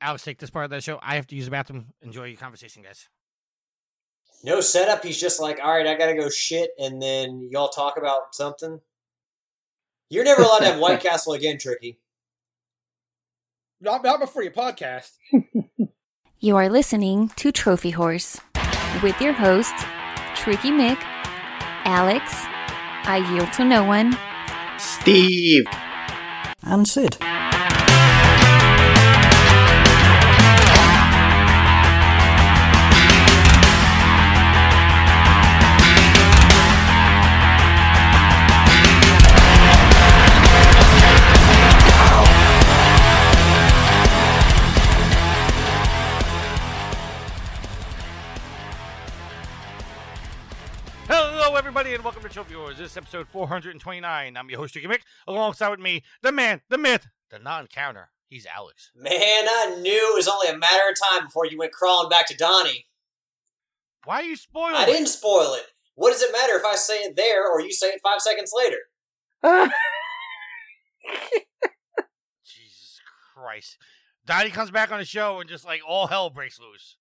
Alex, take this part of the show. I have to use the bathroom. Enjoy your conversation, guys. No setup. He's just like, all right, I got to go shit, and then y'all talk about something. You're never allowed to have White Castle again, Tricky. Not before your podcast. You are listening to Trophy Horse with your hosts, Tricky Mick, Alex, I Yield to No One, Steve, and Sid. And welcome to Trophy Horse. This is episode 429. I'm your host, Tricky Mick. Alongside with me, the man, the myth, the non-counter. He's Alex. Man, I knew it was only a matter of time before you went crawling back to Donnie. Why are you spoiling it? I didn't spoil it. What does it matter if I say it there or you say it 5 seconds later? Jesus Christ. Donnie comes back on the show and just like all hell breaks loose.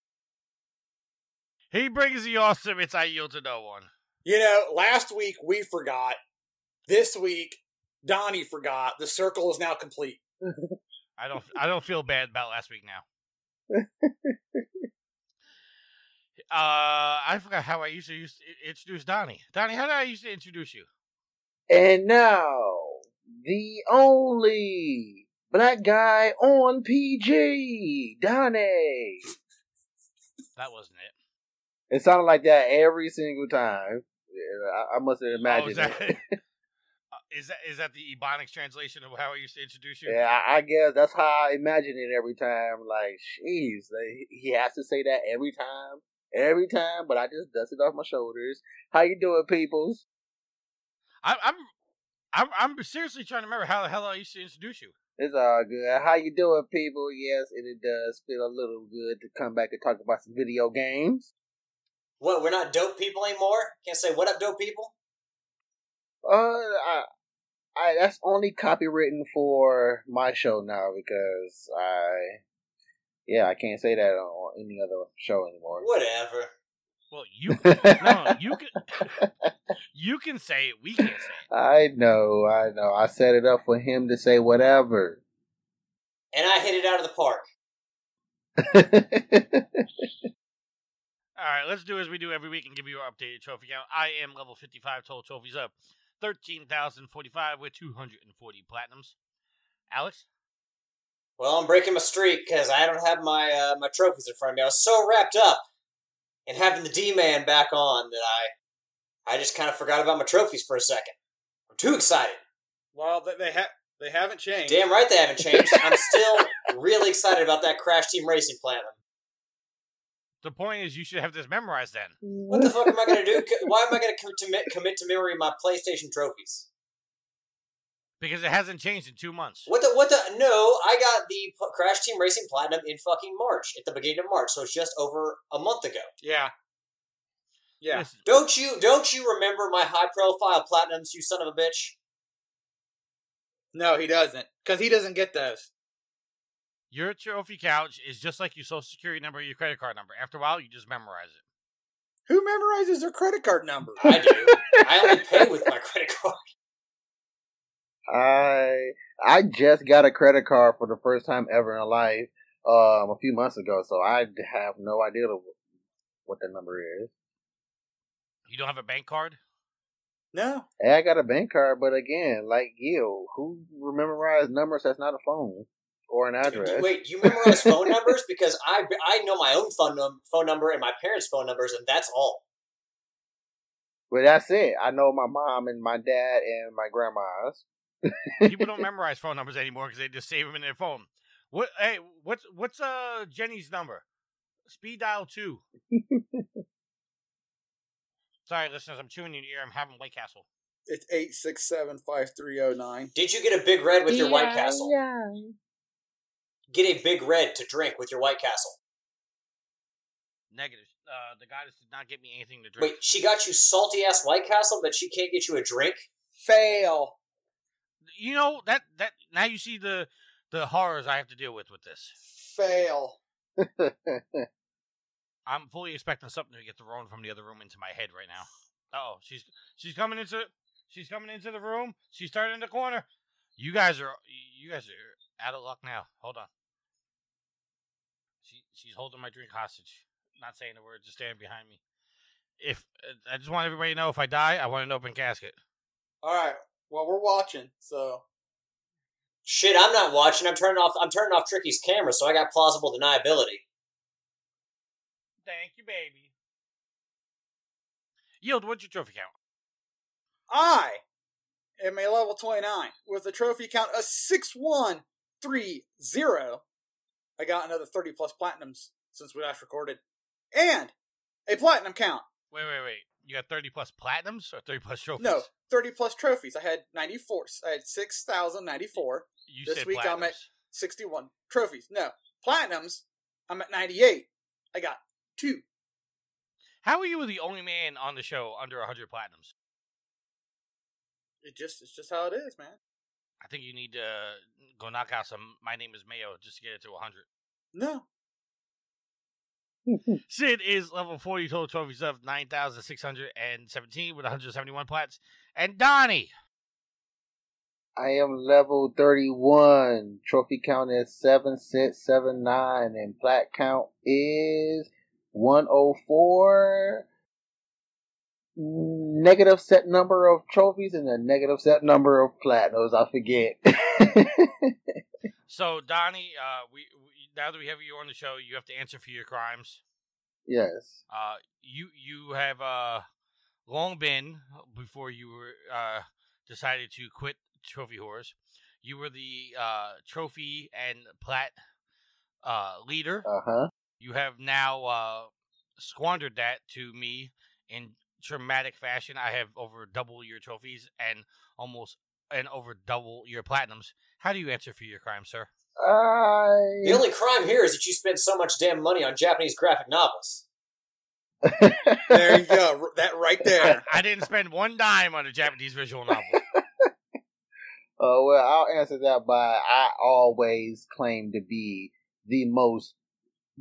He brings the awesome It's I Yield to No One. You know, last week we forgot. This week, Donnie forgot. The circle is now complete. I don't feel bad about last week now. I forgot how I used to introduce Donnie. Donnie, how did I used to introduce you? And now, the only black guy on PG, Donnie. That wasn't it. It sounded like that every single time. I must have imagined it. Is that the Ebonics translation of how I used to introduce you? Yeah, I guess that's how I imagine it every time. Like, jeez, like, he has to say that every time. But I just dust it off my shoulders. How you doing, peoples? I'm seriously trying to remember how the hell I used to introduce you. It's all good. How you doing, people? Yes, and it does feel a little good to come back and talk about some video games. What, we're not dope people anymore? Can't say, what up, dope people? That's only copywritten for my show now because I can't say that on any other show anymore. Whatever. Well, you can say it, we can't say it. I know. I set it up for him to say whatever. And I hit it out of the park. All right, let's do as we do every week and give you our updated trophy count. I am level 55, total trophies up 13,045 with 240 platinums. Alex? Well, I'm breaking my streak because I don't have my my trophies in front of me. I was so wrapped up in having the D-Man back on that I just kind of forgot about my trophies for a second. I'm too excited. Well, they haven't changed. Damn right they haven't changed. I'm still really excited about that Crash Team Racing plan. The point is, you should have this memorized then. What the fuck am I going to do? Why am I going to commit to memory my PlayStation trophies? Because it hasn't changed in 2 months. What the? No, I got the Crash Team Racing Platinum in fucking March, at the beginning of March, so it's just over a month ago. Yeah. Listen. Don't you remember my high-profile Platinums, you son of a bitch? No, he doesn't. Because he doesn't get those. Your trophy couch is just like your social security number or your credit card number. After a while, you just memorize it. Who memorizes their credit card number? I do. I only pay with my credit card. I just got a credit card for the first time ever in life a few months ago, so I have no idea what the number is. You don't have a bank card? No. I got a bank card, but again, like you, who memorizes numbers that's not a phone? Or an address. Wait, you memorize phone numbers? Because I know my own phone number and my parents' phone numbers, and that's all. Well, that's it. I know my mom and my dad and my grandma's. People don't memorize phone numbers anymore because they just save them in their phone. What? Hey, what's Jenny's number? Speed dial 2. Sorry, listeners, I'm chewing in your ear. I'm having White Castle. It's 8675309. Did you get a Big Red with your White Castle? Yeah. Get a Big Red to drink with your White Castle. Negative. The goddess did not get me anything to drink. Wait, she got you salty-ass White Castle, but she can't get you a drink? Fail. You know, that now you see the the horrors I have to deal with this. Fail. I'm fully expecting something to get thrown from the other room into my head right now. Uh-oh, she's coming into the room. She's starting in the corner. You guys are out of luck now. Hold on. She's holding my drink hostage. Not saying a word, just standing behind me. If I just want everybody to know, if I die, I want an open casket. All right. Well, we're watching, so. Shit, I'm not watching. I'm turning off Tricky's camera, so I got plausible deniability. Thank you, baby. Yield, what's your trophy count? I am a level 29 with a trophy count of 6130. I got another 30 plus platinums since we last recorded, and a platinum count. Wait. You got 30 plus platinums or 30 plus trophies? No, 30 plus trophies. I had 94. I had 6,094. This week platinums. I'm at 61 trophies. No, platinums. I'm at 98. I got 2. How are you the only man on the show under 100 platinums? It's just how it is, man. I think you need to go knock out some My Name is Mayo just to get it to 100. No. Sid is level 40, total trophies of 9,617 with 171 plats. And Donnie! I am level 31. Trophy count is 7,679 and plat count is 104. Negative set number of trophies and a negative set number of platinums. I forget. So, Donnie, we now that we have you on the show, you have to answer for your crimes. Yes. You have long been, before you were decided to quit Trophy Horse, you were the trophy and plat leader. Uh-huh. You have now squandered that to me in traumatic fashion. I have over double your trophies and over double your platinums. How do you answer for your crime, sir? The only crime here is that you spend so much damn money on Japanese graphic novels. There you go. That right there. I didn't spend one dime on a Japanese visual novel. Well, I'll answer that by I always claim to be the most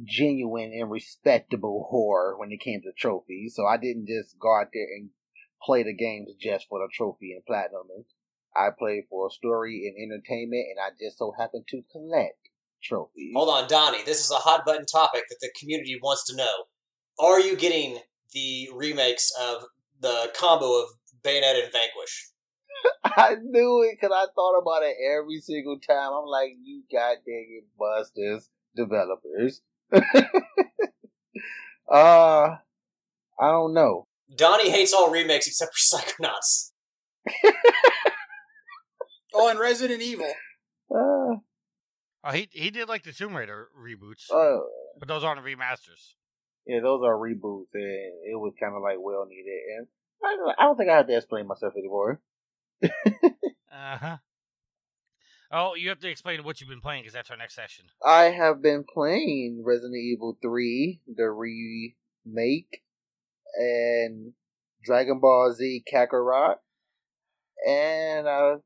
genuine and respectable whore when it came to trophies. So I didn't just go out there and play the games just for the trophy and platinum. I played for a story and entertainment, and I just so happened to collect trophies. Hold on, Donnie. This is a hot button topic that the community wants to know. Are you getting the remakes of the combo of Bayonetta and Vanquish? I knew it because I thought about it every single time. I'm like, you goddamn busters, developers. I don't know. Donnie hates all remakes except for Psychonauts. Oh, and Resident Evil. He did like the Tomb Raider reboots, but those aren't remasters. Yeah, those are reboots, and it was kind of like well needed. And I don't think I have to explain myself anymore. Uh-huh. Oh, you have to explain what you've been playing, because that's our next session. I have been playing Resident Evil 3, the remake, and Dragon Ball Z Kakarot, and I've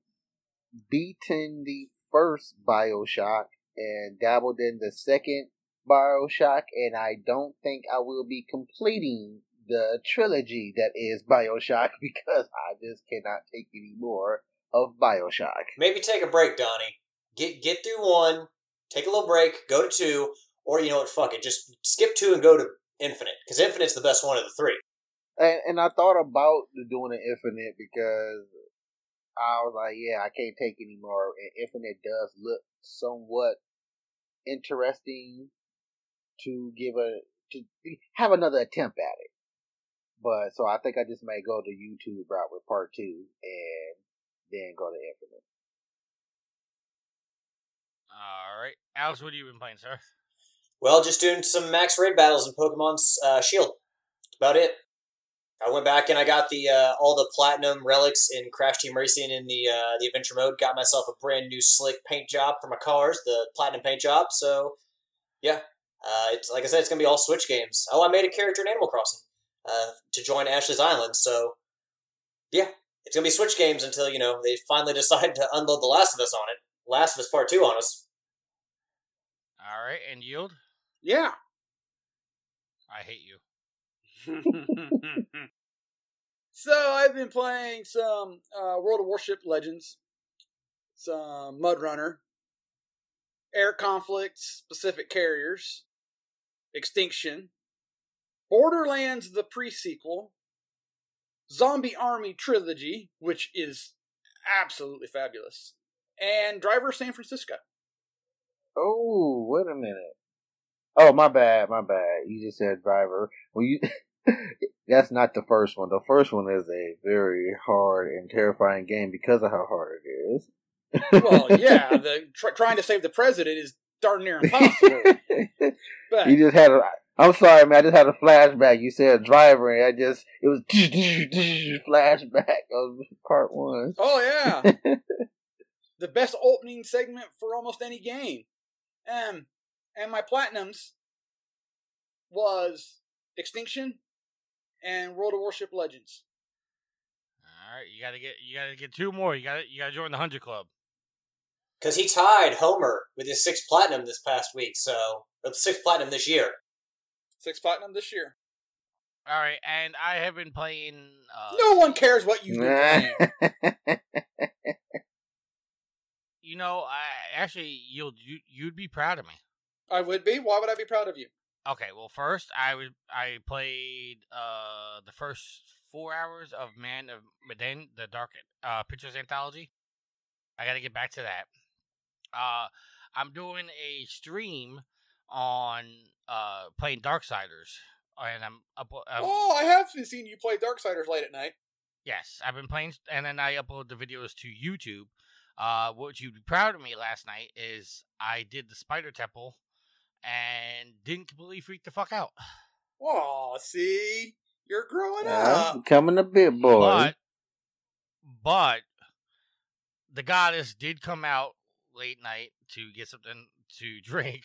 beaten the first Bioshock, and dabbled in the second Bioshock, and I don't think I will be completing the trilogy that is Bioshock, because I just cannot take any more of Bioshock. Maybe take a break, Donnie. Get through 1, take a little break, go to 2, or you know what, fuck it, just skip 2 and go to Infinite, because Infinite's the best one of the 3. And I thought about doing an Infinite, because I was like, yeah, I can't take any more, and Infinite does look somewhat interesting to have another attempt at it. But, so I think I just may go to YouTube route with part 2, and then go to Infinite. All right. Alex, what have you been playing, sir? Well, just doing some max raid battles in Pokemon Shield. That's about it. I went back and I got the all the platinum relics in Crash Team Racing in the adventure mode. Got myself a brand new slick paint job for my cars, the platinum paint job. So, yeah. It's like I said, it's going to be all Switch games. Oh, I made a character in Animal Crossing to join Ashley's Island. So, yeah. It's going to be Switch games until, you know, they finally decide to unload The Last of Us on it. Last of Us Part 2 on us. All right, and yield? Yeah. I hate you. So I've been playing some World of Warship Legends, some Mud Runner, Air Conflicts, Pacific Carriers, Extinction, Borderlands the Pre-Sequel, Zombie Army Trilogy, which is absolutely fabulous, and Driver San Francisco. Oh, wait a minute. Oh, my bad. You just said Driver. Well, that's not the first one. The first one is a very hard and terrifying game because of how hard it is. Well, yeah, trying to save the president is darn near impossible. But you just had a... I'm sorry, man. I just had a flashback. You said Driver, and it was flashback of part one. Oh, yeah. The best opening segment for almost any game. And my platinums was Extinction and World of Warship Legends. All right, you gotta get two more. You gotta join the 100 Club. Because he tied Homer with his 6th platinum this past week, so... Or 6th platinum this year. 6th platinum this year. All right, and I have been playing... no one cares what you've been playing. You know, you'd be proud of me. I would be? Why would I be proud of you? Okay, well, first, I played the first 4 hours of Man of Medan, the Dark Pictures Anthology. I got to get back to that. I'm doing a stream on playing Darksiders, and I'm up. I have seen you play Darksiders late at night. Yes, I've been playing, and then I upload the videos to YouTube. What you'd be proud of me last night is I did the Spider Temple and didn't completely freak the fuck out. Oh, see, you're growing up, becoming a big boy. But the goddess did come out late night to get something to drink,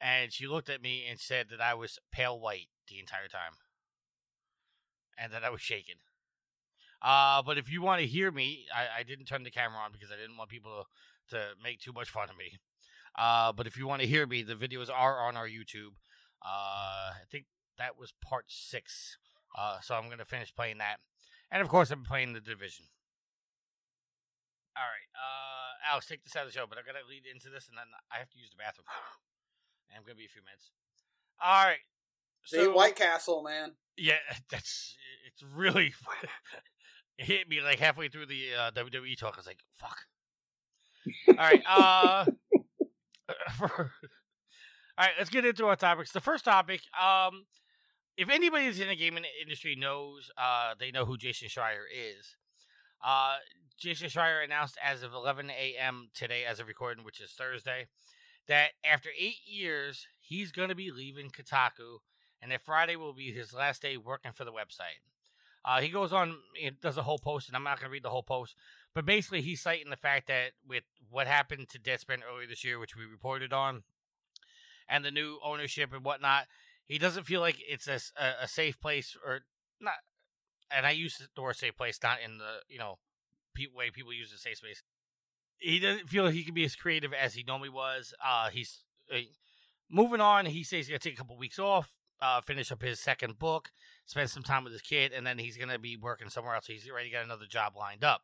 and she looked at me and said that I was pale white the entire time, and that I was shaking. But if you want to hear me, I didn't turn the camera on because I didn't want people to make too much fun of me. But if you want to hear me, the videos are on our YouTube. I think that was part 6. So I'm going to finish playing that. And, of course, I'm playing The Division. All right. Alex, take this out of the show, but I've got to lead into this, and then I have to use the bathroom. And I'm going to be a few minutes. All right. So, White Castle, man. Yeah, it's really... It hit me like halfway through the WWE talk. I was like, fuck. All right. All right, let's get into our topics. The first topic, if anybody's in the gaming industry knows, they know who Jason Schreier is. Jason Schreier announced as of 11 a.m. today, as of recording, which is Thursday, that after 8 years, he's going to be leaving Kotaku, and that Friday will be his last day working for the website. He goes on, it does a whole post, and I'm not going to read the whole post, but basically he's citing the fact that with what happened to Deadspin earlier this year, which we reported on, and the new ownership and whatnot, he doesn't feel like it's a safe place, or not, and I use the word safe place, not in the, way people use the safe space. He doesn't feel like he can be as creative as he normally was. He's moving on. He says he's going to take a couple weeks off. Finish up his second book, spend some time with his kid, and then he's going to be working somewhere else. He's already got another job lined up.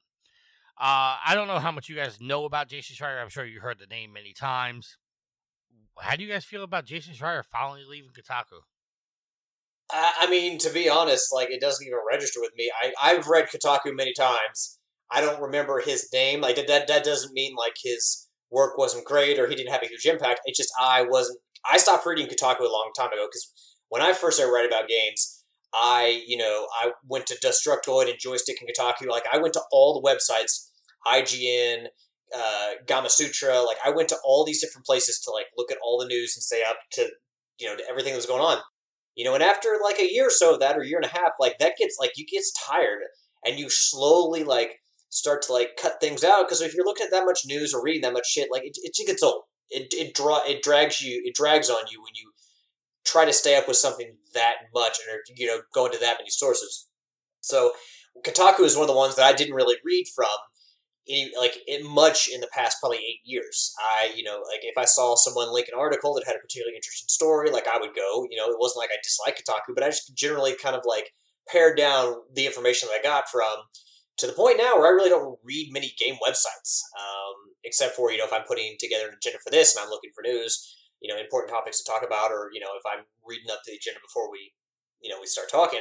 I don't know how much you guys know about Jason Schreier. I'm sure you heard the name many times. How do you guys feel about Jason Schreier finally leaving Kotaku? I mean, to be honest, it doesn't even register with me. I've read Kotaku many times. I don't remember his name. That doesn't mean, his work wasn't great or he didn't have a huge impact. It's just I stopped reading Kotaku a long time ago because when I first started writing about games, I went to Destructoid and Joystick and Kotaku. I went to all the websites, IGN, Gamasutra. I went to all these different places to, look at all the news and stay up to, to everything that was going on. And after, a year or so of that, or a year and a half, that gets, you get tired. And you slowly, start to, cut things out. Because if you're looking at that much news or reading that much shit, it just gets old. It drags on you when you try to stay up with something that much and go into that many sources. So Kotaku is one of the ones that I didn't really read from. much in the past probably 8 years. If I saw someone link an article that had a particularly interesting story, like I would go, it wasn't like I disliked Kotaku, but I just generally kind of like pared down the information that I got from, to the point now where I really don't read many game websites, except for, if I'm putting together an agenda for this and I'm looking for news, important topics to talk about, or, if I'm reading up the agenda before we start talking.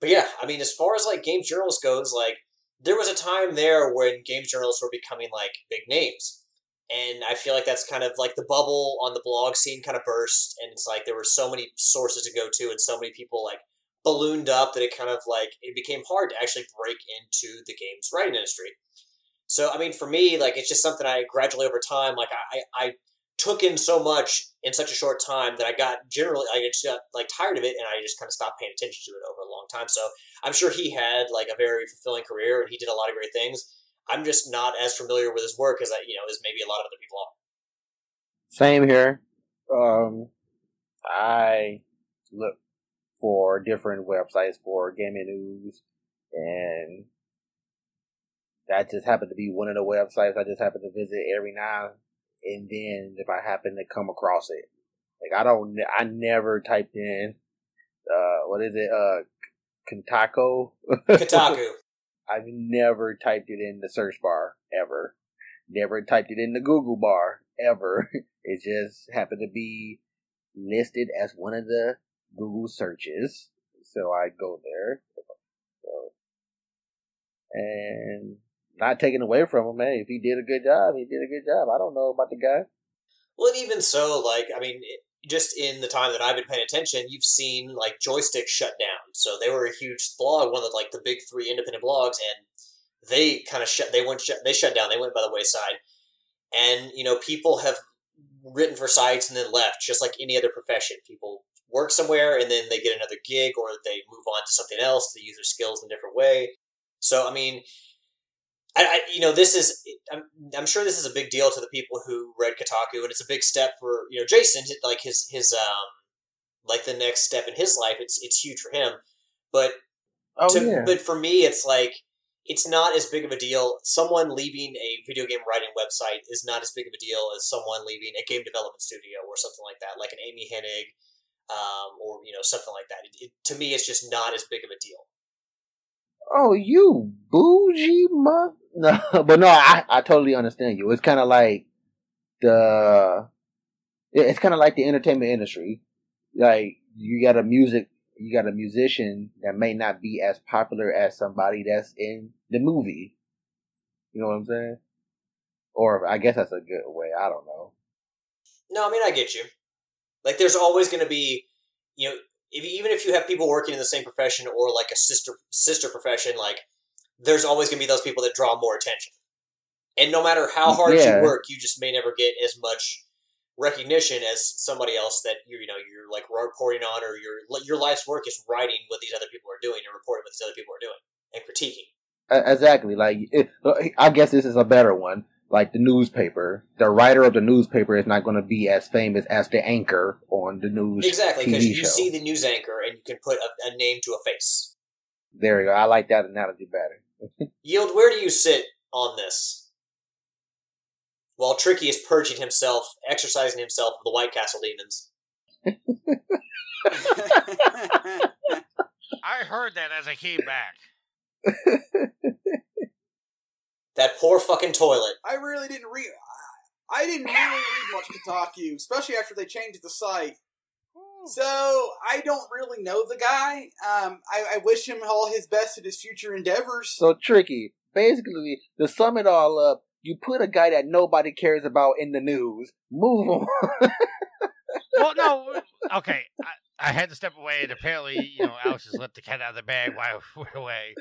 But yeah, as far as like games journals goes, like, there was a time there when games journals were becoming like big names. And I feel like that's kind of like the bubble on the blog scene kind of burst. And it's like, there were so many sources to go to and so many people like ballooned up that it kind of like, it became hard to actually break into the games writing industry. So, for me, like, it's just something I gradually over time, like I took in so much in such a short time that I just got like tired of it, and I just kind of stopped paying attention to it over a long time. So I'm sure he had like a very fulfilling career and he did a lot of great things. I'm just not as familiar with his work as as maybe a lot of other people are. Same here. I look for different websites for gaming news, and that just happened to be one of the websites I just happen to visit every now and then if I happen to come across it. Like, I never typed in, Kotaku? Kotaku. I've never typed it in the search bar, ever. Never typed it in the Google bar, ever. It just happened to be listed as one of the Google searches. So I go there. So, and not taking away from him, hey, if he did a good job, he did a good job. I don't know about the guy. Well, and even so, like, just in the time that I've been paying attention, you've seen, like, Joystick shut down. So they were a huge blog, one of, like, the big three independent blogs, and they kind of shut down. They went by the wayside. And, people have written for sites and then left, just like any other profession. People work somewhere, and then they get another gig, or they move on to something else. They use their skills in a different way. So, I'm sure this is a big deal to the people who read Kotaku, and it's a big step for, Jason, like his the next step in his life. It's huge for him, but for me, it's like, it's not as big of a deal. Someone leaving a video game writing website is not as big of a deal as someone leaving a game development studio or something like that, like an Amy Hennig, or, something like that. To me, it's just not as big of a deal. Oh, you bougie mother. No, but no, I totally understand you. It's kind of like the entertainment industry. Like, you got a musician that may not be as popular as somebody that's in the movie. You know what I'm saying? Or I guess that's a good way. I don't know. No, I get you. Like, there's always going to be, even if you have people working in the same profession or like a sister profession, like, there's always going to be those people that draw more attention. And no matter how hard you work, you just may never get as much recognition as somebody else that you're like reporting on, or your life's work is writing what these other people are doing and reporting what these other people are doing and critiquing. Exactly. Like, I guess this is a better one. Like the newspaper, the writer of the newspaper is not going to be as famous as the anchor on the news. Exactly, because you see the news anchor and you can put a name to a face. There you go. I like that analogy better. Yield, where do you sit on this? While Tricky is purging himself, exercising himself of the White Castle demons. I heard that as I came back. That poor fucking toilet. I didn't really read much Kotaku, especially after they changed the site. So, I don't really know the guy. I wish him all his best in his future endeavors. So, Tricky, basically, to sum it all up, you put a guy that nobody cares about in the news. Move on. Well, no. Okay. I had to step away, and apparently, Alex just let the cat out of the bag while we're away.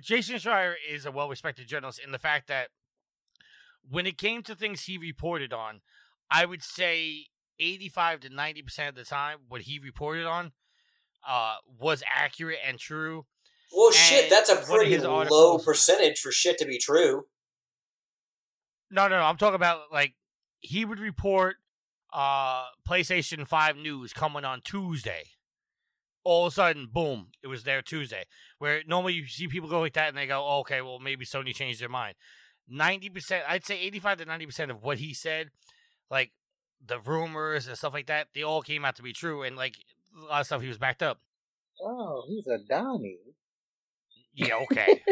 Jason Schreier is a well-respected journalist in the fact that when it came to things he reported on, I would say 85 to 90% of the time what he reported on was accurate and true. Well, and shit, that's a pretty low percentage for shit to be true. No, I'm talking about, like, he would report PlayStation 5 news coming on Tuesday. all of a sudden, boom, it was there Tuesday. Where normally you see people go like that and they go, oh, okay, well, maybe Sony changed their mind. 90%, I'd say 85 to 90% of what he said, like the rumors and stuff like that, they all came out to be true. And like a lot of stuff, he was backed up. Oh, he's a Donnie. Yeah, okay.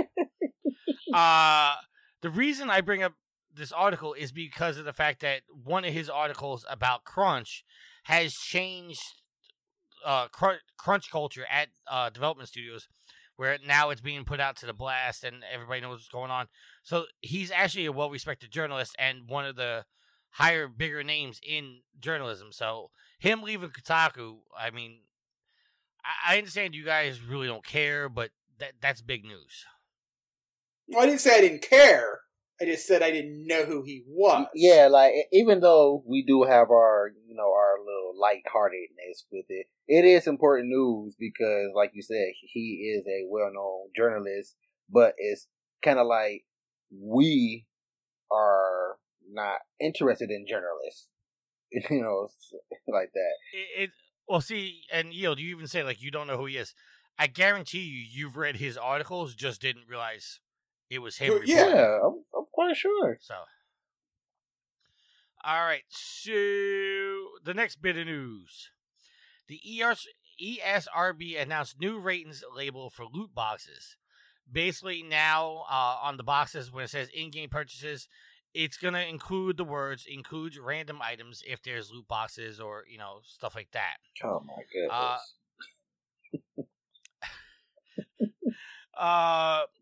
The reason I bring up this article is because of the fact that one of his articles about crunch has changed crunch culture at development studios, where now it's being put out to the blast and everybody knows what's going on. So he's actually a well-respected journalist and one of the higher, bigger names in journalism. So him leaving Kotaku, I mean, I understand you guys really don't care, but that's big news. Well, I didn't say I didn't care. I just said I didn't know who he was. Yeah, like, even though we do have our, you know, our little lightheartedness with it, it is important news because, like you said, he is a well-known journalist, but it's kind of like we are not interested in journalists, you know, like that. Well, see, and, you know, you even say, like, you don't know who he is. I guarantee you, you've read his articles, just didn't realize it was him. Yeah, I'm quite sure. So, all right. So, the next bit of news. The ESRB announced new ratings label for loot boxes. Basically, now on the boxes, when it says in-game purchases, it's going to include the words, includes random items if there's loot boxes or, you know, stuff like that. Oh, my goodness.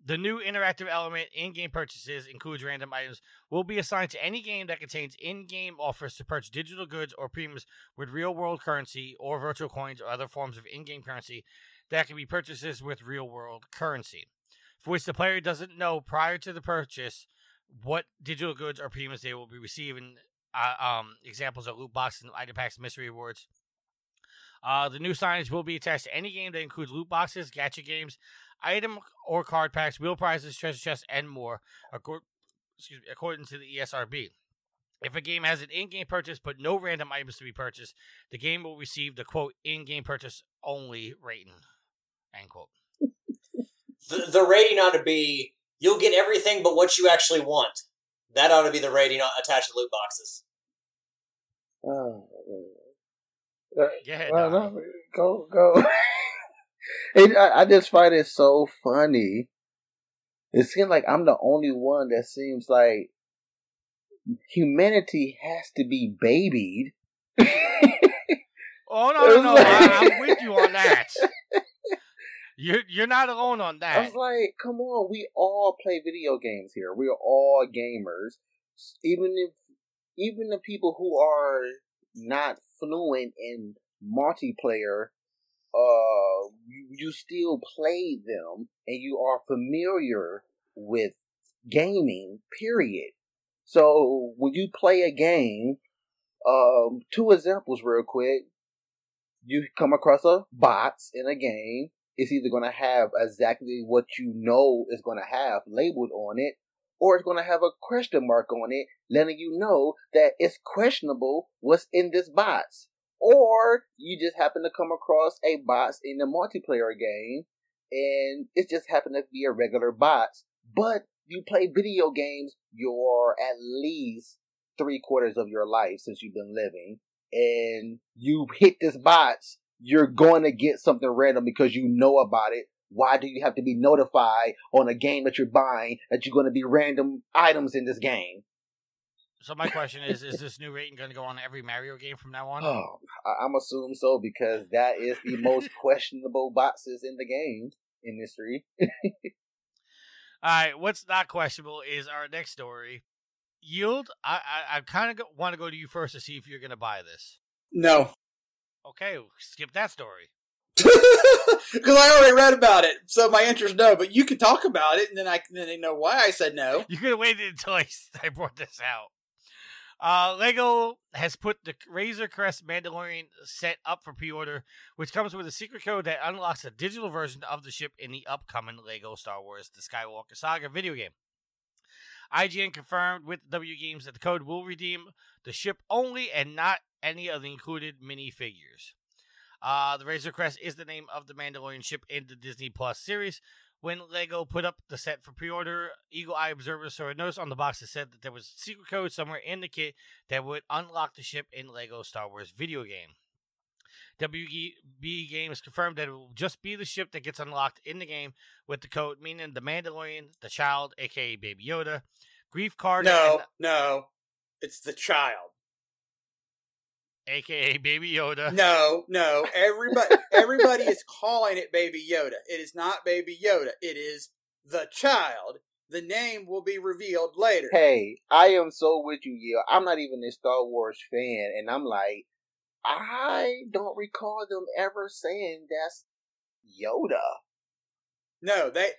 The new interactive element, in-game purchases, includes random items, will be assigned to any game that contains in-game offers to purchase digital goods or premiums with real-world currency or virtual coins or other forms of in-game currency that can be purchased with real-world currency, for which the player doesn't know prior to the purchase what digital goods or premiums they will be receiving. Examples are loot boxes, item packs, mystery rewards. The new signage will be attached to any game that includes loot boxes, gacha games, item or card packs, wheel prizes, treasure chests, and more, according to the ESRB. If a game has an in-game purchase but no random items to be purchased, the game will receive the, quote, in-game purchase only rating, end quote. The rating ought to be, you'll get everything but what you actually want. That ought to be the rating attached to loot boxes. Oh, yeah, well, no, go. I just find it so funny. It seems like I'm the only one that seems like humanity has to be babied. Oh, no, like... I'm with you on that. You're not alone on that. I was like, come on, we all play video games here. We are all gamers. Even the people who are not fluent in multiplayer, you still play them and you are familiar with gaming, period. So when you play a game, two examples real quick. You come across a box in a game, it's either going to have exactly what you know is going to have labeled on it, or it's going to have a question mark on it, letting you know that it's questionable what's in this box. Or you just happen to come across a box in a multiplayer game, and it just happened to be a regular box. But you play video games your at least 3/4 of your life since you've been living, and you hit this box, you're going to get something random because you know about it. Why do you have to be notified on a game that you're buying that you're going to be random items in this game? So my question is this new rating going to go on every Mario game from now on? Oh, I'm assuming so, because that is the most questionable boxes in the game industry. All right, what's not questionable is our next story. Yield, I kind of want to go to you first to see if you're going to buy this. No. Okay, skip that story. Because I already read about it, so my interest no. But you can talk about it, and then they know why I said no. You could have waited until I brought this out. Lego has put the Razor Crest Mandalorian set up for pre-order, which comes with a secret code that unlocks a digital version of the ship in the upcoming Lego Star Wars The Skywalker Saga video game. IGN confirmed with W Games that the code will redeem the ship only and not any of the included minifigures. The Razor Crest is the name of the Mandalorian ship in the Disney Plus series. When LEGO put up the set for pre-order, Eagle Eye Observer saw a notice on the box that said that there was a secret code somewhere in the kit that would unlock the ship in LEGO Star Wars video game. WB Games confirmed that it will just be the ship that gets unlocked in the game with the code, meaning the Mandalorian, the child, a.k.a. Baby Yoda, Grief Karga... No, it's the child. A.k.a. Baby Yoda. No, everybody is calling it Baby Yoda. It is not Baby Yoda. It is the child. The name will be revealed later. Hey, I am so with you, Yale. I'm not even a Star Wars fan, and I'm like, I don't recall them ever saying that's Yoda. No, they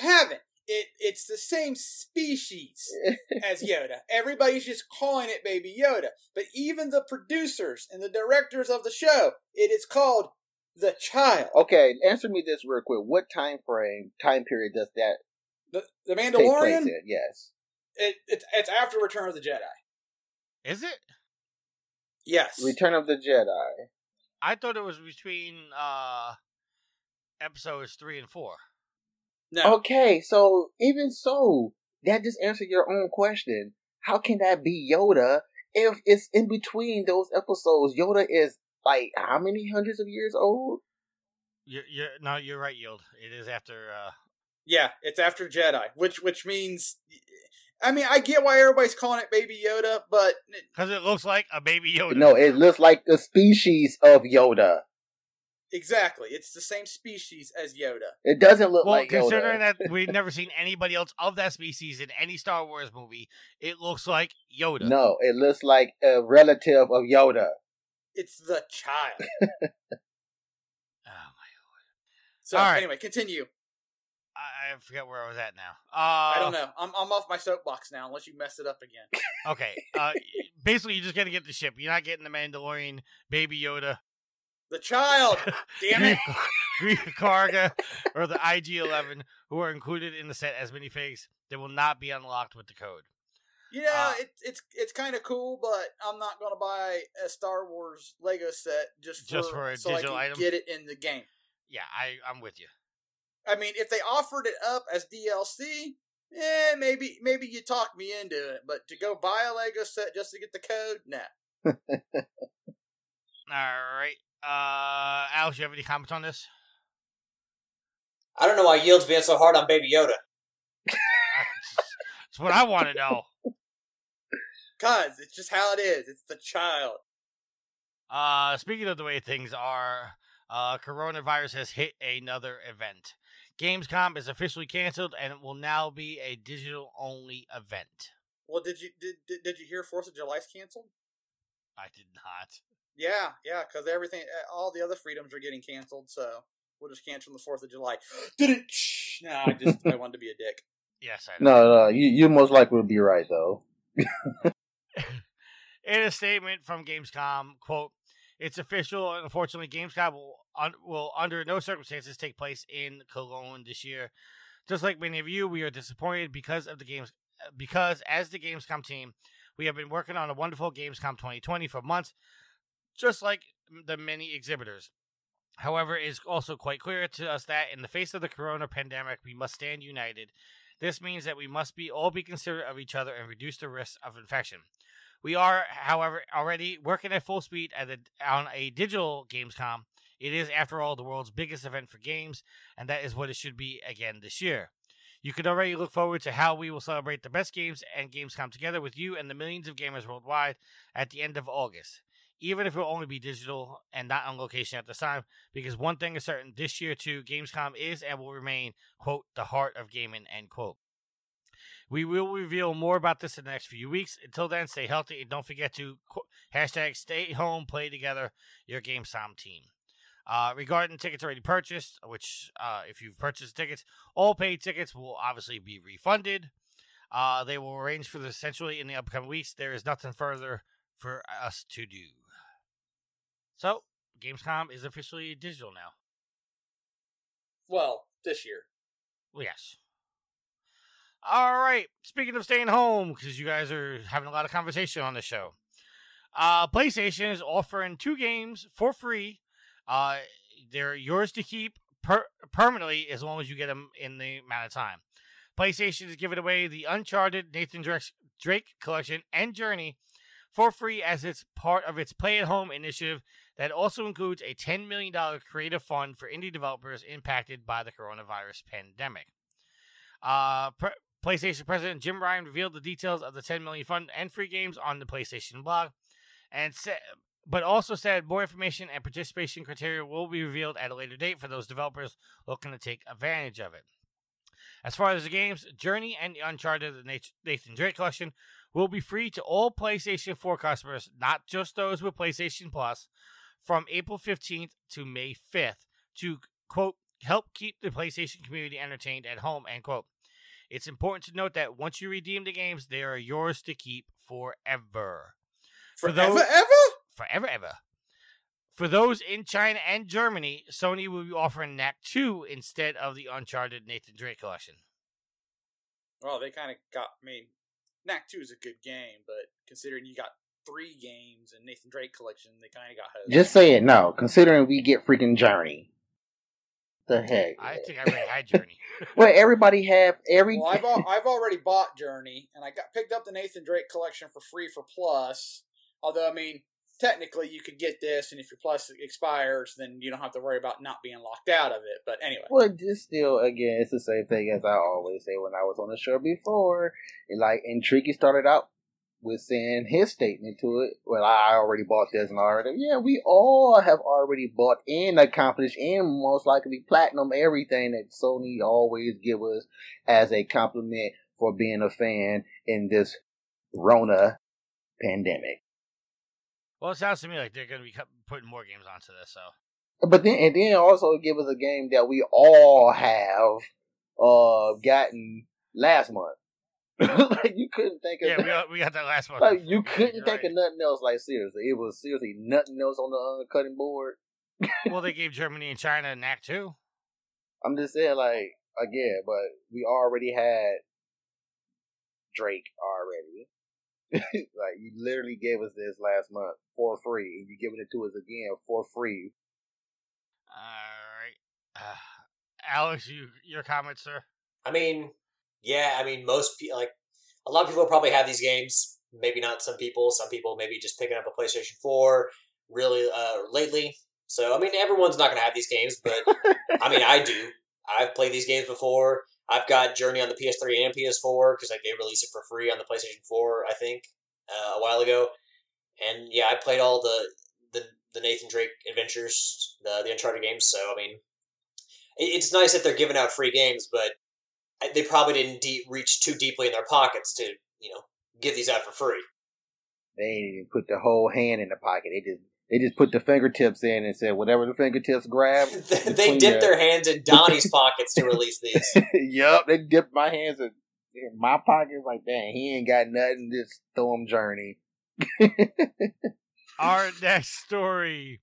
haven't. It's the same species as Yoda. Everybody's just calling it Baby Yoda. But even the producers and the directors of the show, it is called the child. Okay, answer me this real quick. What time period does that? The Mandalorian. Take place in? Yes. It's after Return of the Jedi. Is it? Yes. Return of the Jedi. I thought it was between episodes 3 and 4. No. Okay, so even so, that just answered your own question. How can that be Yoda if it's in between those episodes? Yoda is like how many hundreds of years old? You're right, Yield. It is after. Yeah, it's after Jedi, which means. I mean, I get why everybody's calling it Baby Yoda, but... Because it looks like a Baby Yoda. No, it looks like a species of Yoda. Exactly. It's the same species as Yoda. It doesn't look like Yoda. Well, considering that we've never seen anybody else of that species in any Star Wars movie, it looks like Yoda. No, it looks like a relative of Yoda. It's the child. Oh, my Lord. So, Anyway, continue. I forget where I was at now. I don't know. I'm off my soapbox now, unless you mess it up again. Okay. Basically, you're just going to get the ship. You're not getting the Mandalorian, Baby Yoda. The child! Damn it! Grief Karga, or the IG-11, who are included in the set as minifigs. They will not be unlocked with the code. You know, it's kind of cool, but I'm not going to buy a Star Wars Lego set just for a so digital I can item. Get it in the game. Yeah, I'm with you. I mean, if they offered it up as DLC, maybe you talk me into it. But to go buy a Lego set just to get the code, nah. All right. Alex, you have any comments on this? I don't know why Yield's being so hard on Baby Yoda. That's what I want to know. Because it's just how it is. It's the child. Speaking of the way things are, coronavirus has hit another event. Gamescom is officially canceled, and it will now be a digital-only event. Well, did you hear 4th of July's canceled? I did not. Yeah, because everything, all the other freedoms are getting canceled, so we'll just cancel the 4th of July. No, I wanted to be a dick. Yes, I know. No, you most likely would be right, though. In a statement from Gamescom, quote, "It's official, and unfortunately, Gamescom will under no circumstances take place in Cologne this year. Just like many of you, we are disappointed because as the Gamescom team, we have been working on a wonderful Gamescom 2020 for months, just like the many exhibitors. However, it is also quite clear to us that in the face of the corona pandemic, we must stand united. This means that we must all be considerate of each other and reduce the risk of infection. We are, however, already working at full speed on a digital Gamescom. It is, after all, the world's biggest event for games, and that is what it should be again this year. You can already look forward to how we will celebrate the best games and Gamescom together with you and the millions of gamers worldwide at the end of August, even if it will only be digital and not on location at this time, because one thing is certain, this year, too, Gamescom is and will remain, quote, the heart of gaming, end quote. We will reveal more about this in the next few weeks. Until then, stay healthy and don't forget to hashtag stay home, play together, your GameSom team. Regarding tickets already purchased, which if you've purchased tickets, all paid tickets will obviously be refunded. They will arrange for this essentially in the upcoming weeks. There is nothing further for us to do. So, Gamescom is officially digital now. Well, this year. Well, yes. All right, speaking of staying home, because you guys are having a lot of conversation on the show, PlayStation is offering 2 games for free They're yours to keep permanently as long as you get them in the amount of time. PlayStation is giving away the Uncharted Nathan Drake Collection and Journey for free as it's part of its Play at Home initiative that also includes a $10 million creative fund for indie developers impacted by the coronavirus pandemic. PlayStation President Jim Ryan revealed the details of the $10 million fund and free games on the PlayStation blog, and but also said more information and participation criteria will be revealed at a later date for those developers looking to take advantage of it. As far as the games, Journey and the Uncharted Nathan Drake Collection will be free to all PlayStation 4 customers, not just those with PlayStation Plus, from April 15th to May 5th to, quote, help keep the PlayStation community entertained at home, end quote. It's important to note that once you redeem the games, they are yours to keep forever. Forever, ever? For those in China and Germany, Sony will be offering NAC 2 instead of the Uncharted Nathan Drake Collection. Well, they kind of got, I mean, NAC 2 is a good game, but considering you got three games in Nathan Drake Collection, they kind of got hosed. Just say it, no. Considering we get freaking Journey. The heck? I think I already had Journey. Well, everybody have every... Well, I've already bought Journey, and I picked up the Nathan Drake Collection for free for Plus, although, I mean... Technically, you could get this, and if your Plus expires, then you don't have to worry about not being locked out of it. But anyway. Well, just still, again, it's the same thing as I always say when I was on the show before. And Tricky started out with saying his statement to it. Well, I already bought this and already. Yeah, we all have already bought and accomplished and most likely platinum everything that Sony always give us as a compliment for being a fan in this Rona pandemic. Well, it sounds to me like they're going to be putting more games onto this, so. But then, and then also give us a game that we all have gotten last month. Like, you couldn't think of... Yeah, we got that last month. Like, you couldn't think of nothing else, like, seriously. It was seriously nothing else on the cutting board. Well, they gave Germany and China an act, too. I'm just saying, like, again, but we already had Drake already. Like, you literally gave us this last month for free, and you're giving it to us again for free. All right. Alex, your comments, sir? I mean, yeah, most people, like, a lot of people probably have these games. Maybe not some people. Some people maybe just picking up a PlayStation 4 really lately. So, I mean, everyone's not going to have these games, but, I mean, I do. I've played these games before. I've got Journey on the PS3 and PS4 because they released it for free on the PlayStation 4, I think, a while ago. And yeah, I played all the Nathan Drake adventures, the Uncharted games. So I mean, it's nice that they're giving out free games, but they probably didn't reach too deeply in their pockets to give these out for free. They didn't even put the whole hand in the pocket. They just put the fingertips in and said, whatever the fingertips grab. They dipped their hands in Donnie's pockets to release these. Yup, they dipped my hands in my pockets like, dang, he ain't got nothing. Just throw him Journey. Our next story.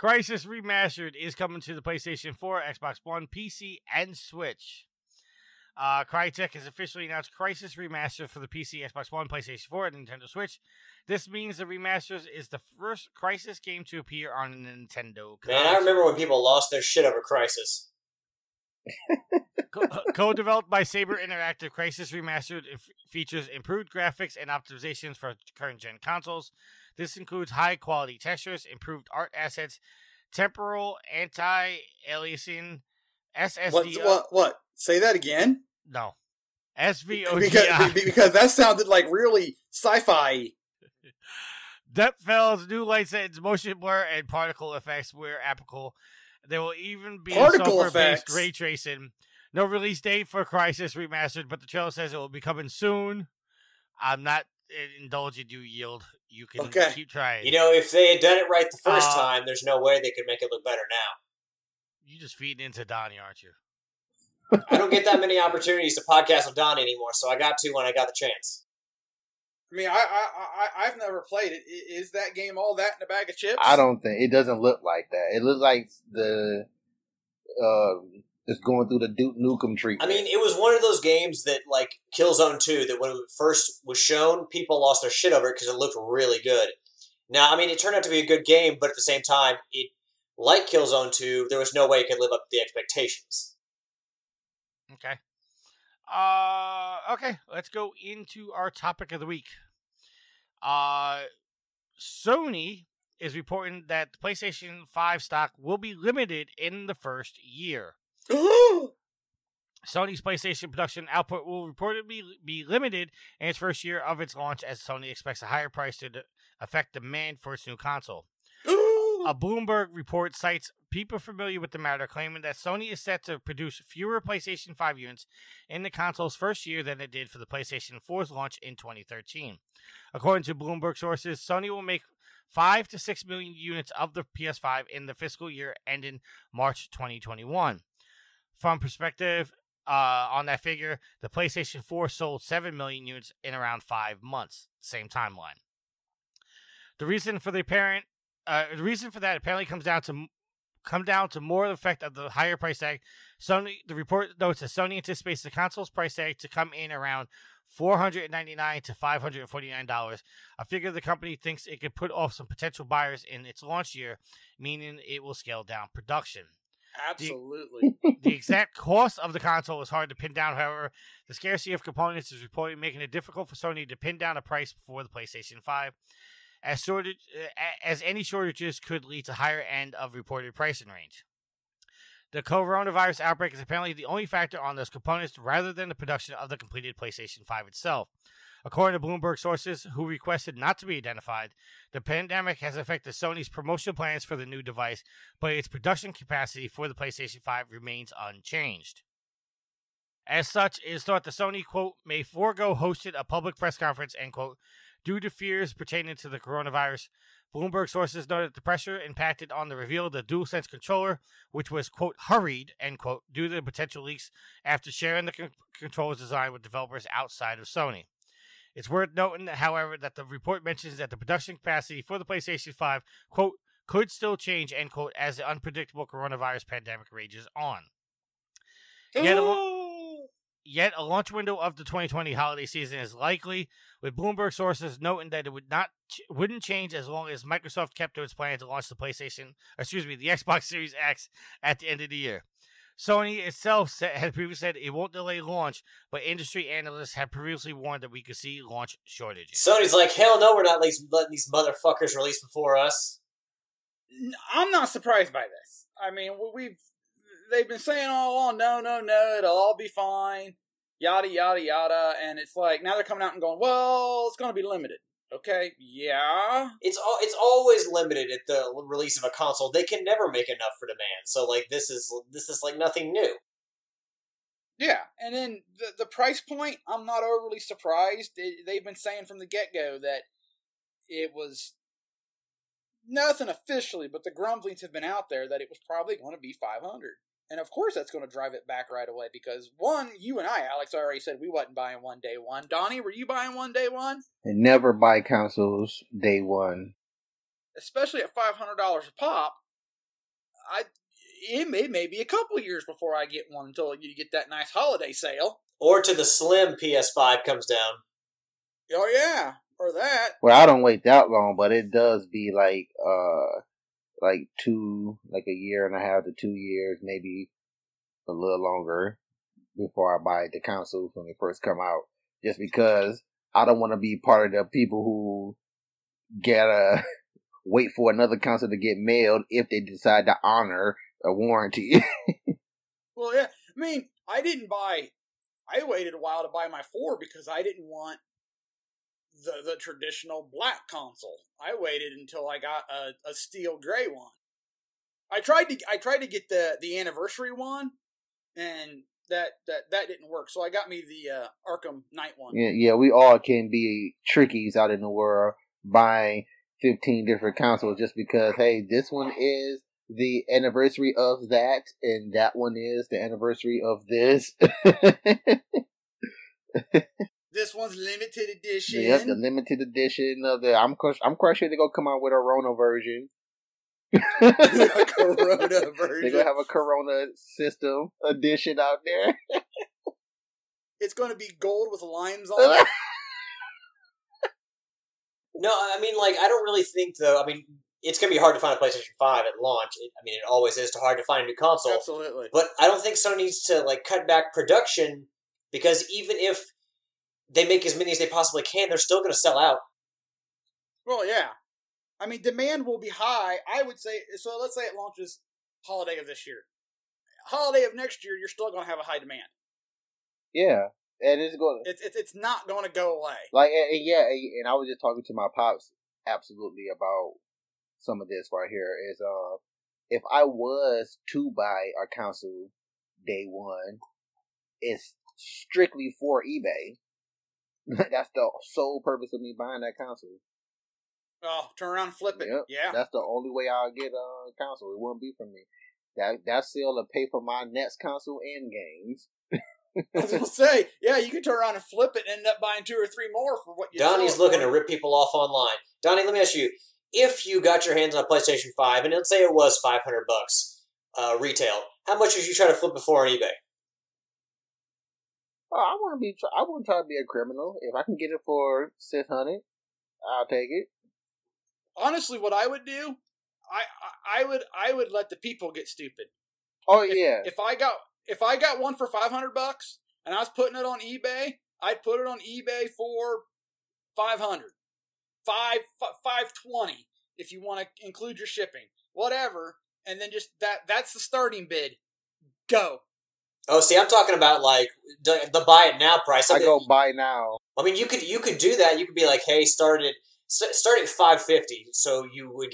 Crysis Remastered is coming to the PlayStation 4, Xbox One, PC, and Switch. Crytek has officially announced Crysis Remastered for the PC, Xbox One, PlayStation 4, and Nintendo Switch. This means the Remasters is the first Crysis game to appear on a Nintendo console. Man, I remember when people lost their shit over Crysis. Co-developed by Saber Interactive, Crysis Remastered features improved graphics and optimizations for current-gen consoles. This includes high-quality textures, improved art assets, temporal anti-aliasing, SSD... What? Say that again? No. SVODI. Because that sounded like really sci-fi. Depth fells, new light settings, motion blur, and particle effects where applicable. There will even be software-based ray tracing. No release date for Crysis Remastered, but the trailer says it will be coming soon. I'm not indulging you, Yield. You can keep trying. If they had done it right the first time, there's no way they could make it look better now. You're just feeding into Donnie, aren't you? I don't get that many opportunities to podcast with Donnie anymore, so I got to when I got the chance. I mean, I've never played it. Is that game all that in a bag of chips? I don't think. It doesn't look like that. It looks like it's going through the Duke Nukem treatment. I mean, it was one of those games that, like, Killzone 2, that when it first was shown, people lost their shit over it because it looked really good. Now, I mean, it turned out to be a good game, but at the same time, it like Killzone 2, there was no way it could live up to the expectations. Okay. Okay, let's go into our topic of the week. Sony is reporting that the PlayStation 5 stock will be limited in the first year. Sony's PlayStation production output will reportedly be limited in its first year of its launch, as Sony expects a higher price to affect demand for its new console. A Bloomberg report cites people familiar with the matter claiming that Sony is set to produce fewer PlayStation 5 units in the console's first year than it did for the PlayStation 4's launch in 2013. According to Bloomberg sources, Sony will make 5 to 6 million units of the PS5 in the fiscal year ending March 2021. From perspective on that figure, the PlayStation 4 sold 7 million units in around 5 months, same timeline. The reason for that apparently comes down to more of the effect of the higher price tag. Sony, the report notes that Sony anticipates the console's price tag to come in around $499 to $549, a figure the company thinks it could put off some potential buyers in its launch year, meaning it will scale down production. Absolutely. The exact cost of the console is hard to pin down, however. The scarcity of components is reported making it difficult for Sony to pin down a price for the PlayStation 5, as any shortages could lead to higher end of reported pricing range. The coronavirus outbreak is apparently the only factor on those components rather than the production of the completed PlayStation 5 itself. According to Bloomberg sources, who requested not to be identified, the pandemic has affected Sony's promotional plans for the new device, but its production capacity for the PlayStation 5 remains unchanged. As such, it is thought that Sony, quote, may forego hosting a public press conference, end quote, due to fears pertaining to the coronavirus. Bloomberg sources noted the pressure impacted on the reveal of the DualSense controller, which was, quote, hurried, end quote, due to the potential leaks after sharing the controller's design with developers outside of Sony. It's worth noting, however, that the report mentions that the production capacity for the PlayStation 5, quote, could still change, end quote, as the unpredictable coronavirus pandemic rages on. Yet a launch window of the 2020 holiday season is likely, with Bloomberg sources noting that it wouldn't change as long as Microsoft kept to its plan to launch the Xbox Series X at the end of the year. Sony itself had previously said it won't delay launch, but industry analysts had previously warned that we could see launch shortages. Sony's like, hell no, we're not letting these motherfuckers release before us. I'm not surprised by this. I mean, they've been saying all along, no, it'll all be fine, yada, yada, yada, and it's like, now they're coming out and going, well, it's going to be limited. Okay, yeah. It's always limited at the release of a console. They can never make enough for demand, so, like, this is like, nothing new. Yeah, and then the price point, I'm not overly surprised. They've been saying from the get-go that it was... nothing officially, but the grumblings have been out there that it was probably going to be $500. And of course that's going to drive it back right away because, one, you and I, Alex, already said we wasn't buying one day one. Donnie, were you buying one day one? And never buy consoles day one. Especially at $500 a pop, it may be a couple of years before I get one until you get that nice holiday sale. Or to the slim PS5 comes down. Oh, yeah. Or that. Well, I don't wait that long, but it does be like a year and a half to 2 years, maybe a little longer before I buy the consoles when they first come out. Just because I don't want to be part of the people who gotta wait for another console to get mailed if they decide to honor a warranty. Well, yeah. I mean, I waited a while to buy my 4 because I didn't want the traditional black console. I waited until I got a steel gray one. I tried to get the anniversary one, and that didn't work. So I got me the Arkham Knight one. Yeah, we all can be trickies out in the world buying 15 different consoles just because, hey, this one is the anniversary of that, and that one is the anniversary of this. This one's limited edition. Yep, the limited edition of the... I'm quite sure they're going to come out with a Rona version. A Corona version. They're going to have a Corona system edition out there. It's going to be gold with limes on it. No, I mean, like, I don't really think, though... I mean, it's going to be hard to find a PlayStation 5 at launch. I mean, it always is hard to find a new console. Absolutely. But I don't think Sony needs to, like, cut back production, because even if they make as many as they possibly can, they're still going to sell out. Well, yeah. I mean, demand will be high. I would say, so let's say it launches holiday of this year. Holiday of next year, you're still going to have a high demand. Yeah. And it's going to... It's not going to go away. Like, and yeah, and I was just talking to my pops absolutely about some of this right here. Is if I was to buy a console day one, it's strictly for eBay. That's the sole purpose of me buying that console. Oh, turn around and flip it. Yep. Yeah. That's the only way I'll get a console. It wouldn't be for me. That sale will pay for my next console and games. I was going to say, yeah, you can turn around and flip it and end up buying two or three more for what you Donnie's looking to rip people off online. Donnie, let me ask you, if you got your hands on a PlayStation 5, and let's say it was $500 retail, how much would you try to flip before on eBay? Oh, I wouldn't try to be a criminal. If I can get it for $600, I'll take it. Honestly, what I would do, I would let the people get stupid. Oh, yeah. If I got one for $500 and I was putting it on eBay, I'd put it on eBay for $500, $520 if you want to include your shipping, whatever, and then just that's the starting bid. Go. Oh, see, I'm talking about like the buy it now price. I go buy now. I mean, you could do that. You could be like, hey, start at $550, so you were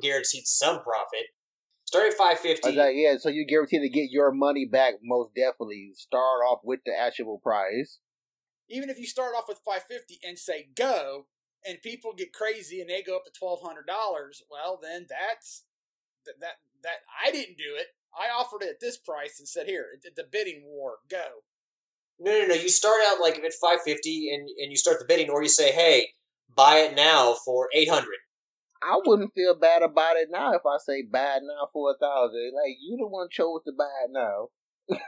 guaranteed some profit. Start at $550. Exactly, yeah, so you're guaranteed to get your money back most definitely. Start off with the actual price. Even if you start off with $550 and say go, and people get crazy and they go up to $1,200, well, then that's that. I didn't do it. I offered it at this price and said, "Here, it's a bidding war. Go." No. You start out like at $550 and you start the bidding, or you say, "Hey, buy it now for $800." I wouldn't feel bad about it now if I say buy it now for $1,000. Like, you the one chose to buy it now.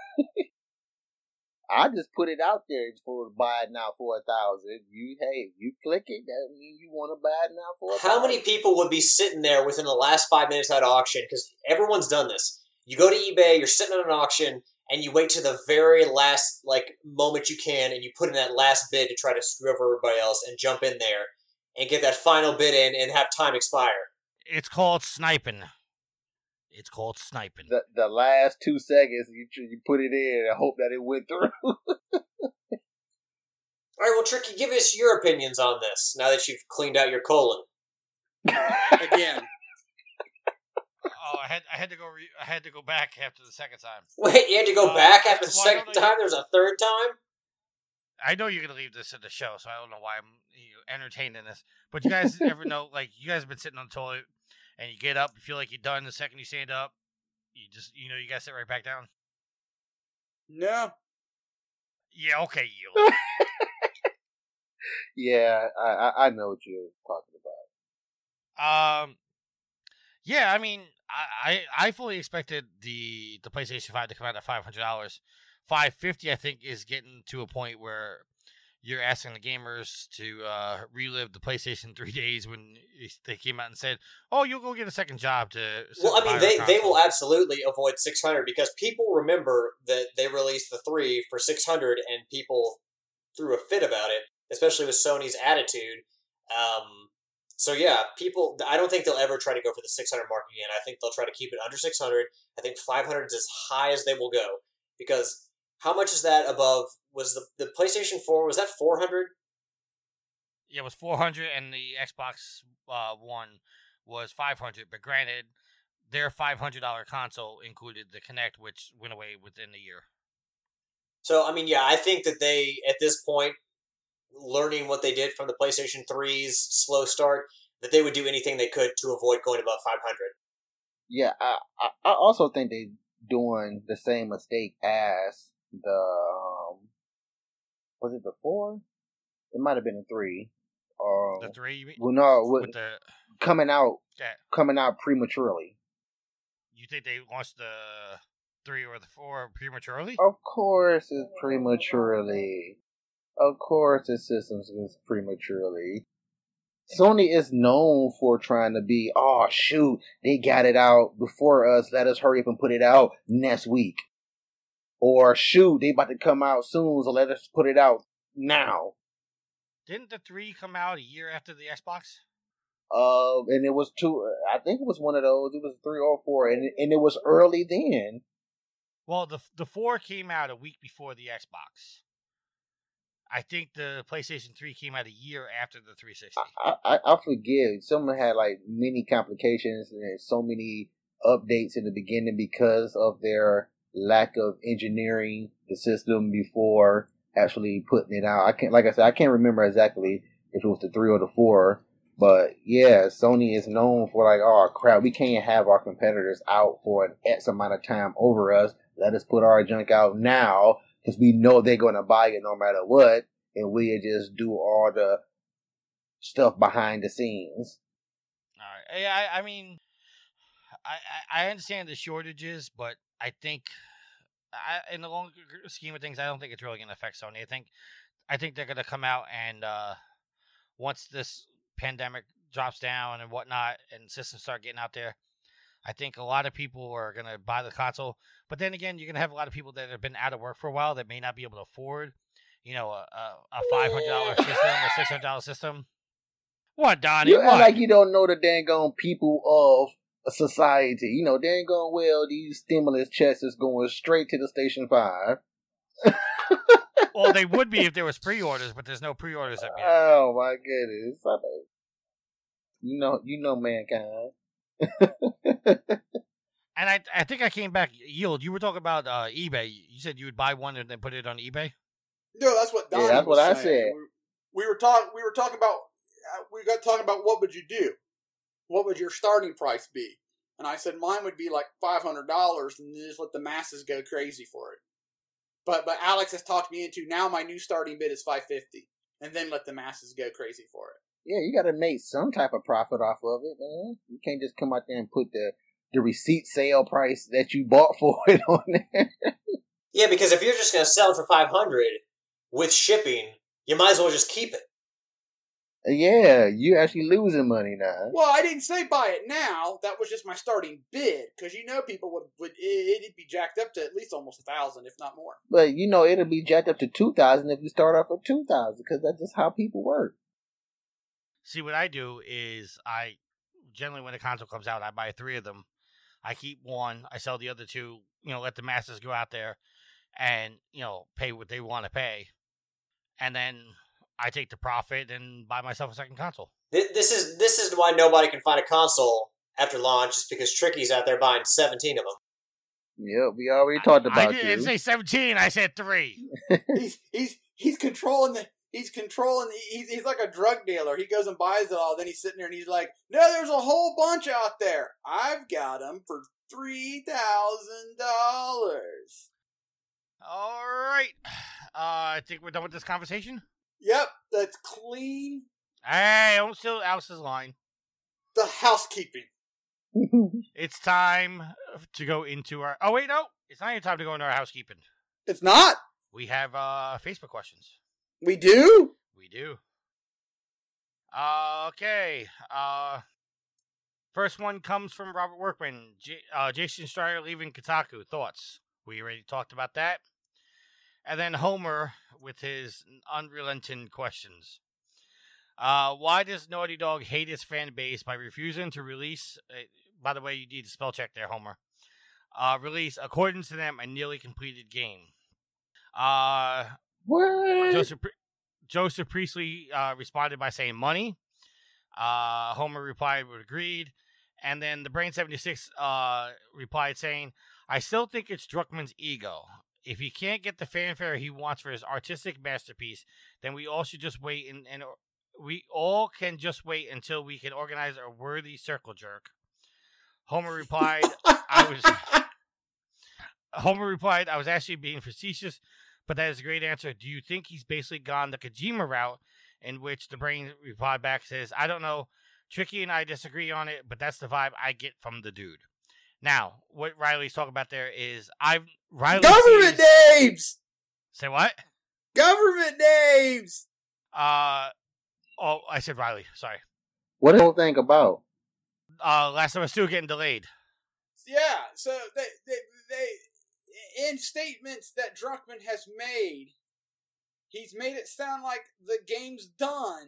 I just put it out there for buy it now for $1,000. You click it, that means you want to buy it now for $1,000. How many people would be sitting there within the last 5 minutes at auction? Because everyone's done this. You go to eBay, you're sitting at an auction, and you wait to the very last moment you can, and you put in that last bid to try to screw over everybody else and jump in there and get that final bid in and have time expire. It's called sniping. It's called sniping. The last 2 seconds, you put it in and hope that it went through. All right, well, Tricky, give us your opinions on this, now that you've cleaned out your colon. Again. Oh, I had to go back after the second time. Wait, you had to go back after the second time? There's a third time? I know you're going to leave this in the show, so I don't know why I'm entertained in this. But you guys ever know, like, you guys have been sitting on the toilet, and you get up, you feel like you're done. The second you stand up, you just, you got to sit right back down. No. Yeah, okay, you. Yeah, I know what you're talking about. Yeah, I mean, I fully expected the PlayStation 5 to come out at $500. $550, I think, is getting to a point where you're asking the gamers to relive the PlayStation 3 days when they came out and said, "Oh, you'll go get a second job to." Well, I mean, they will absolutely avoid $600 because people remember that they released the 3 for $600, and people threw a fit about it, especially with Sony's attitude. So yeah, people. I don't think they'll ever try to go for the $600 mark again. I think they'll try to keep it under $600. I think $500 is as high as they will go because. How much is that above? Was the PlayStation 4, was that $400? Yeah, it was $400, and the Xbox One was $500. But granted, their $500 console included the Kinect, which went away within the year. So, I mean, yeah, I think that they, at this point, learning what they did from the PlayStation 3's slow start, that they would do anything they could to avoid going above $500. Yeah, I also think they're doing the same mistake as the was it the 4? It might have been a 3. The 3? You mean? Well, no, with the coming out prematurely. You think they launched the 3 or the 4 prematurely? Of course, it's prematurely. Of course, the systems is prematurely. Sony is known for trying to be, oh, shoot, they got it out before us. Let us hurry up and put it out next week. Or, shoot, they about to come out soon, so let us put it out now. Didn't the 3 come out a year after the Xbox? And it was 2. I think it was one of those. It was 3 or 4, and it was early then. Well, the 4 came out a week before the Xbox. I think the PlayStation 3 came out a year after the 360. I forget. Someone had like many complications and so many updates in the beginning because of their lack of engineering the system before actually putting it out. I can't, like I said, I can't remember exactly if it was the 3 or the 4. But yeah, Sony is known for like, oh crap, we can't have our competitors out for an X amount of time over us. Let us put our junk out now because we know they're going to buy it no matter what. And we'll just do all the stuff behind the scenes. All right. I mean, I understand the shortages, but I think in the long scheme of things, I don't think it's really going to affect Sony. I think they're going to come out and once this pandemic drops down and whatnot and systems start getting out there, I think a lot of people are going to buy the console. But then again, you're going to have a lot of people that have been out of work for a while that may not be able to afford, you know, a $500 system, a $600 system. What, Donnie? You act like you don't know the dang-gone people of a society. You know, dang-gone well, these stimulus checks is going straight to the Station 5. Well, they would be if there was pre-orders, but there's no pre-orders up yet. Oh, my goodness. You know mankind. And I think I came back. Yield, you were talking about eBay. You said you would buy one and then put it on eBay? No, that's what Donnie was saying. I said. We got talking about what would you do? What would your starting price be? And I said mine would be like $500 and just let the masses go crazy for it. But Alex has talked me into now my new starting bid is $550 and then let the masses go crazy for it. Yeah, you got to make some type of profit off of it, man. You can't just come out there and put the receipt sale price that you bought for it on there. Yeah, because if you're just going to sell it for $500 with shipping, you might as well just keep it. Yeah, you're actually losing money now. Well, I didn't say buy it now. That was just my starting bid, because you know people would it'd be jacked up to at least almost 1,000, if not more. But you know it'll be jacked up to 2,000 if you start off with 2,000, because that's just how people work. See, what I do is I generally, when a console comes out, I buy 3 of them. I keep 1. I sell the other 2. You know, let the masses go out there and you know pay what they want to pay, and then I take the profit and buy myself a second console. This is why nobody can find a console after launch. It's because Tricky's out there buying 17 of them. Yeah, we already talked about it. I didn't say 17. I said 3. he's controlling the. He's controlling. He's like a drug dealer. He goes and buys it all. Then he's sitting there and he's like, "No, there's a whole bunch out there. I've got them for $3,000." All right. I think we're done with this conversation. Yep, that's clean. Hey, don't steal Alice's line. The housekeeping. It's time to go into our... Oh, wait, no. It's not even time to go into our housekeeping. It's not? We have Facebook questions. We do? We do. Okay. First one comes from Robert Workman. Jason Schreier leaving Kotaku. Thoughts? We already talked about that. And then Homer with his unrelenting questions. Why does Naughty Dog hate its fan base by refusing to release... by the way, you need to spell check there, Homer. Release, according to them, a nearly completed game. What? Joseph Priestley responded by saying money. Homer replied with agreed. And then the Brain 76 replied saying, I still think it's Druckmann's ego. If he can't get the fanfare he wants for his artistic masterpiece, then we all should just wait, and we all can just wait until we can organize a worthy circle jerk. Homer replied, I was actually being facetious, but that is a great answer. Do you think he's basically gone the Kojima route, in which the Brain replied back says, I don't know. Tricky and I disagree on it, but that's the vibe I get from the dude. Now, what Riley's talking about there is government names. Say what? Government names. Oh, I said Riley. Sorry. What is the whole thing about? Last of Us 2 getting delayed. Yeah, so they in statements that Druckmann has made, he's made it sound like the game's done,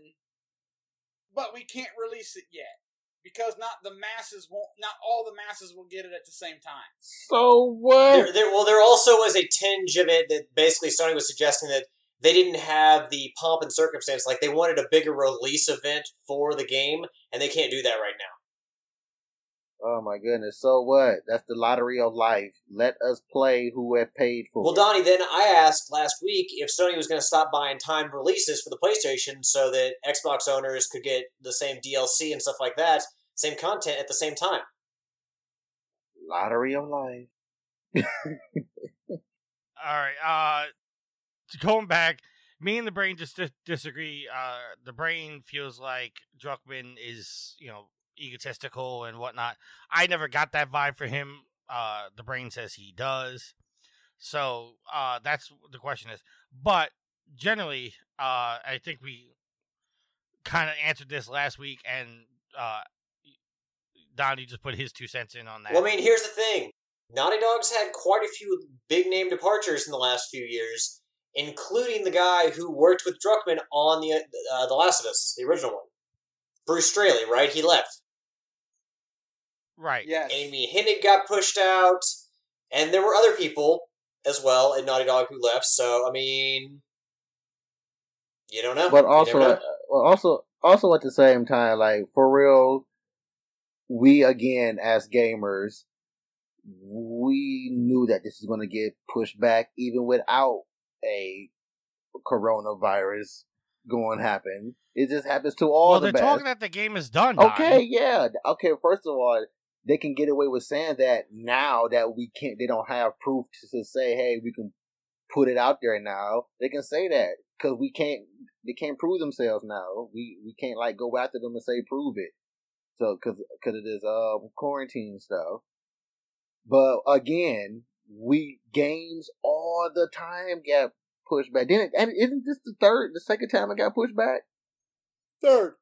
but we can't release it yet because not all the masses will get it at the same time. So what? There also was a tinge of it that basically Sony was suggesting that they didn't have the pomp and circumstance. Like, they wanted a bigger release event for the game, and they can't do that right now. Oh, my goodness. So what? That's the lottery of life. Let us play who have paid for it. Well, Donnie, then I asked last week if Sony was going to stop buying timed releases for the PlayStation so that Xbox owners could get the same DLC and stuff like that, same content at the same time. Lottery of life. All right, going back, me and the brain just disagree. The brain feels like Druckmann is, egotistical and whatnot. I never got that vibe for him. The brain says he does. So that's the question is. But generally, I think we kind of answered this last week, and Donnie just put his 2 cents in on that. Well, I mean, here's the thing. Naughty Dog's had quite a few big-name departures in the last few years, including the guy who worked with Druckmann on The Last of Us, the original one. Bruce Straley, right? He left. Right. Yes. Amy Hennig got pushed out, and there were other people as well in Naughty Dog who left, so, I mean, you don't know. But also at the same time, like, for real, we, again, as gamers, we knew that this is going to get pushed back even without a coronavirus going happen. It just happens to all the best. Well, they're talking that the game is done. Okay, Don. Yeah. Okay, first of all, they can get away with saying that now that we can't. They don't have proof to say, hey, we can put it out there now. They can say that because we can't. They can't prove themselves now. We can't like go after them and say prove it. So because it is quarantine stuff. But again, games all the time got pushed back. Isn't this the second time it got pushed back? Third.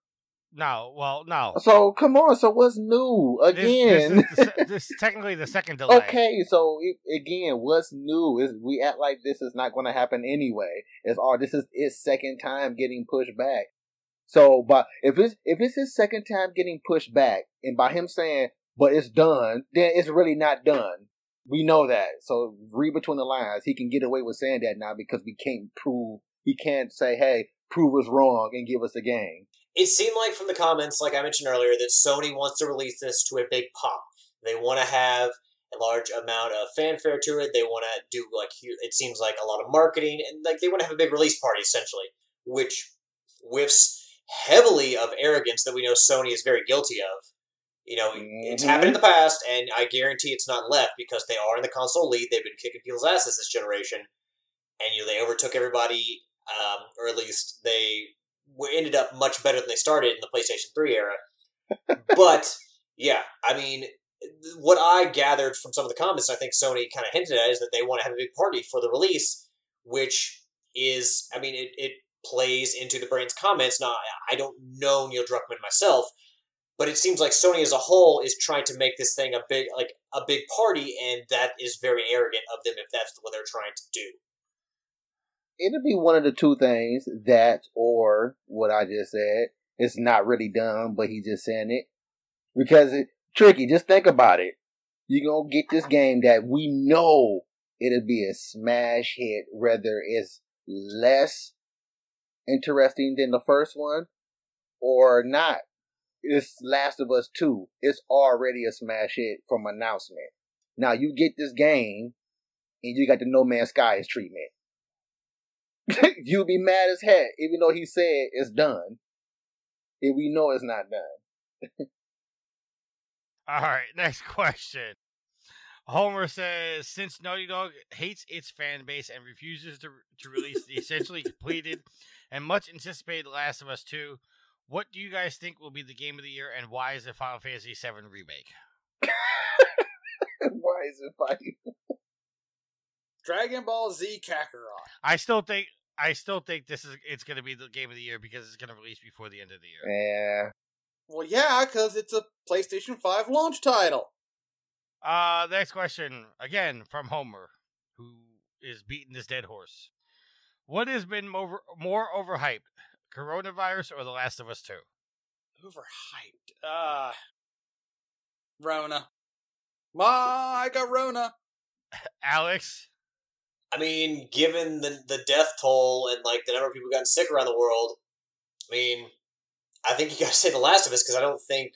No. So come on. So what's new again? This is technically the second delay. Okay. So again, what's new is we act like this is not going to happen anyway. This is its second time getting pushed back. So, but if it's his second time getting pushed back, and by him saying, "But it's done," then it's really not done. We know that. So read between the lines. He can get away with saying that now because we can't prove. He can't say, hey, prove us wrong and give us a game. It seemed like from the comments, like I mentioned earlier, that Sony wants to release this to a big pop. They want to have a large amount of fanfare to it. They want to do, like, it seems like a lot of marketing. And like they want to have a big release party, essentially, which whiffs heavily of arrogance that we know Sony is very guilty of. It's happened in the past, and I guarantee it's not left because they are in the console lead. They've been kicking people's asses this generation, and they overtook everybody, or at least they ended up much better than they started in the PlayStation 3 era. But yeah, I mean, what I gathered from some of the comments, I think Sony kind of hinted at, is that they want to have a big party for the release, which is, I mean, it plays into the brain's comments. Now, I don't know Neil Druckmann myself. But it seems like Sony as a whole is trying to make this thing a big party, and that is very arrogant of them if that's what they're trying to do. It'll be one of the two things, that or what I just said. It's not really done, but he's just saying it. Because it's tricky. Just think about it. You're going to get this game that we know it'll be a smash hit, whether it's less interesting than the first one or not. It's Last of Us 2. It's already a smash hit from announcement. Now you get this game, and you got the No Man's Skies treatment. You'll be mad as heck, even though he said it's done. And we know it's not done. All right, next question. Homer says, since Naughty Dog hates its fan base and refuses to release the essentially completed and much anticipated Last of Us 2, what do you guys think will be the game of the year, and why is it Final Fantasy VII Remake? Why is it funny? Dragon Ball Z Kakarot. I still think it's going to be the game of the year because it's going to release before the end of the year. Yeah. Well, yeah, because it's a PlayStation 5 launch title. The next question, again, from Homer, who is beating this dead horse. What has been more overhyped, coronavirus or The Last of Us 2? Overhyped? Rona. I got Rona. Alex? I mean, given the death toll and like the number of people who've gotten sick around the world, I mean, I think you got to say The Last of Us because I don't think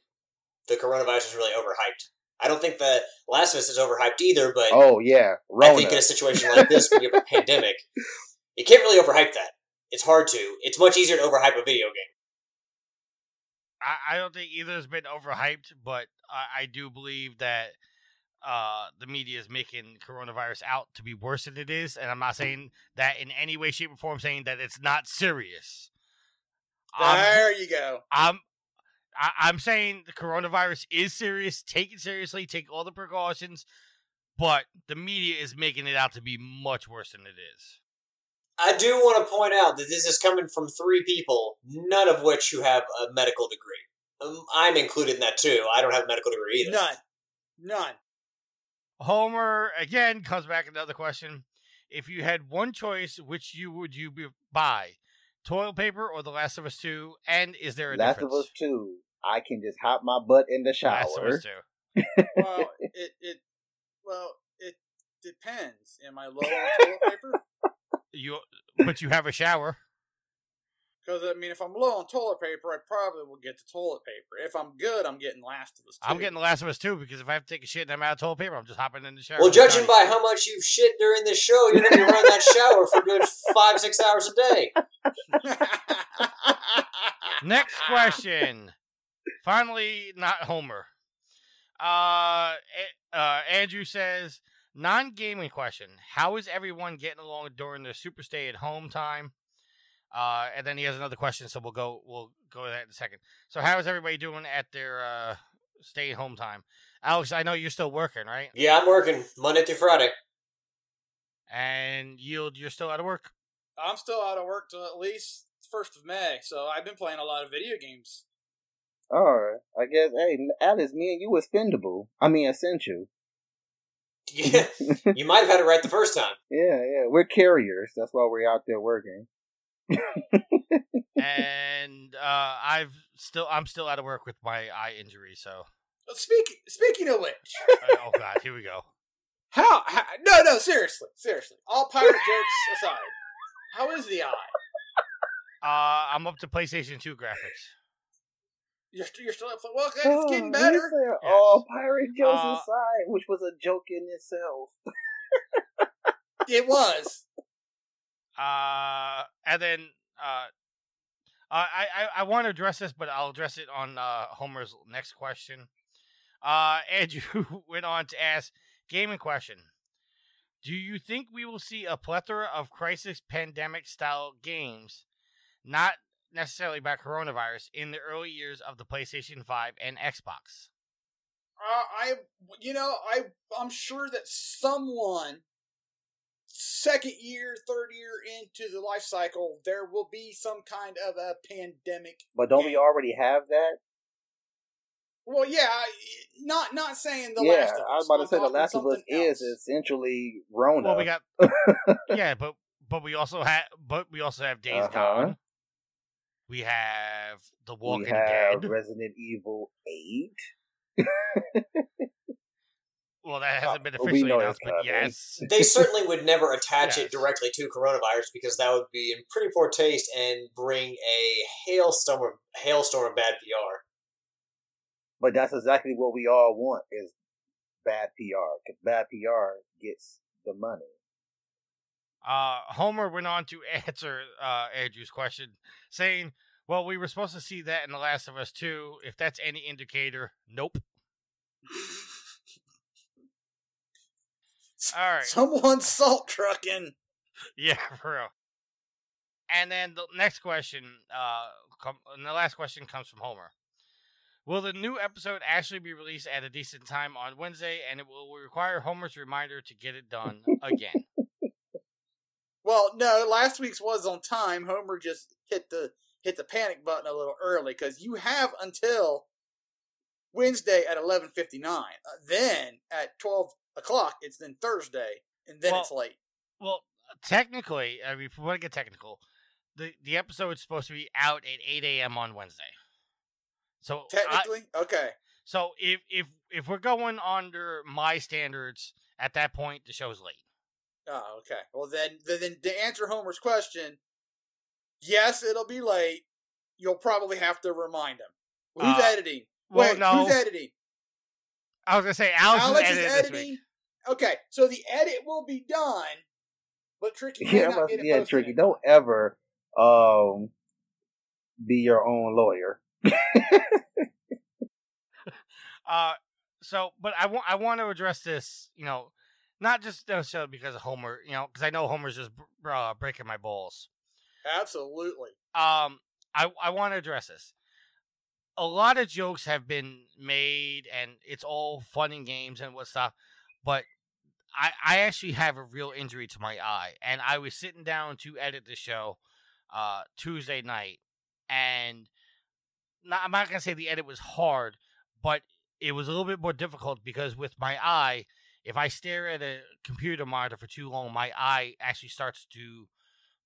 the coronavirus is really overhyped. I don't think The Last of Us is overhyped either, but Rona. I think in a situation like this, when you have a pandemic, you can't really overhype that. It's hard to. It's much easier to overhype a video game. I don't think either has been overhyped, but I do believe that the media is making coronavirus out to be worse than it is, and I'm not saying that in any way, shape, or form. I'm saying that it's not serious. There you go. I'm saying the coronavirus is serious. Take it seriously. Take all the precautions, but the media is making it out to be much worse than it is. I do want to point out that this is coming from three people, none of which who have a medical degree. I'm included in that too. I don't have a medical degree either. None. Homer, again, comes back with another question. If you had one choice, which would you buy? Toilet paper or The Last of Us 2? And is there a difference? Last of Us 2. I can just hop my butt in the shower. Last of Us 2. Well, it depends. Am I low on toilet paper? But you have a shower. Because, I mean, if I'm low on toilet paper, I probably will get the toilet paper. If I'm good, I'm getting Last of Us 2. I'm getting The Last of Us 2 because if I have to take a shit and I'm out of toilet paper, I'm just hopping in the shower. Well, judging by how much you've shit during this show, you're going to be running that shower for a good 5-6 hours a day. Next question. Finally, not Homer. Andrew says, non-gaming question. How is everyone getting along during their super stay-at-home time? And then he has another question, so we'll go to that in a second. So how is everybody doing at their stay-at-home time? Alex, I know you're still working, right? Yeah, I'm working Monday through Friday. And Yield, you're still out of work? I'm still out of work till at least 1st of May, so I've been playing a lot of video games. All right. I guess, hey, Alex, me and you were spendable. I mean, essential. Yeah, you might have had it right the first time. Yeah, we're carriers. That's why we're out there working. And I'm still out of work with my eye injury. So speaking of which, oh god, here we go. How? No, seriously. All pirate jokes aside, how is the eye? I'm up to PlayStation 2 graphics. You're still up. Well, it's getting better. Yes. All pirate jokes aside, which was a joke in itself. It was. And then I want to address this, but I'll address it on Homer's next question. Andrew went on to ask, gaming question. Do you think we will see a plethora of Crysis pandemic-style games, not necessarily by coronavirus, in the early years of the PlayStation 5 and Xbox? I'm sure that someone... second year, third year into the life cycle, there will be some kind of a pandemic. But don't we already have that? Well, yeah, not saying The Last of Us. Yeah, I was about to say The Last of Us is essentially Rona. Well, we got but we also have Days Gone. We have The Walking Dead, Resident Evil 8. Well, that hasn't been officially announced, but yes. They certainly would never attach it directly to coronavirus because that would be in pretty poor taste and bring a hailstorm of bad PR. But that's exactly what we all want is bad PR, because bad PR gets the money. Homer went on to answer Andrew's question, saying, well, we were supposed to see that in The Last of Us 2. If that's any indicator, nope. All right. Someone's salt trucking. Yeah, for real. And then the next question, and the last question comes from Homer. Will the new episode actually be released at a decent time on Wednesday, and it will require Homer's reminder to get it done again? Well, no, last week's was on time. Homer just hit the hit the panic button a little early, because you have until Wednesday at 11:59. Then at 12 o'clock, it's then Thursday, and then it's late. Well, technically, I mean, if we want to get technical, the episode is supposed to be out at 8 a.m. on Wednesday. So technically, okay. So if we're going under my standards, at that point, the show's late. Oh, okay. Well, then to answer Homer's question, yes, it'll be late. You'll probably have to remind him. Who's editing? Well, wait, no. Who's editing? I was going to say Alex is editing. This week. Okay, so the edit will be done, but Tricky cannot get it posted. Tricky, don't ever be your own lawyer. I want to address this, you know, not just necessarily because of Homer, you know, because I know Homer's just breaking my balls. Absolutely. I want to address this. A lot of jokes have been made, and it's all fun and games and what stuff, but I actually have a real injury to my eye, and I was sitting down to edit the show Tuesday night, and I'm not going to say the edit was hard, but it was a little bit more difficult because with my eye, if I stare at a computer monitor for too long, my eye actually starts to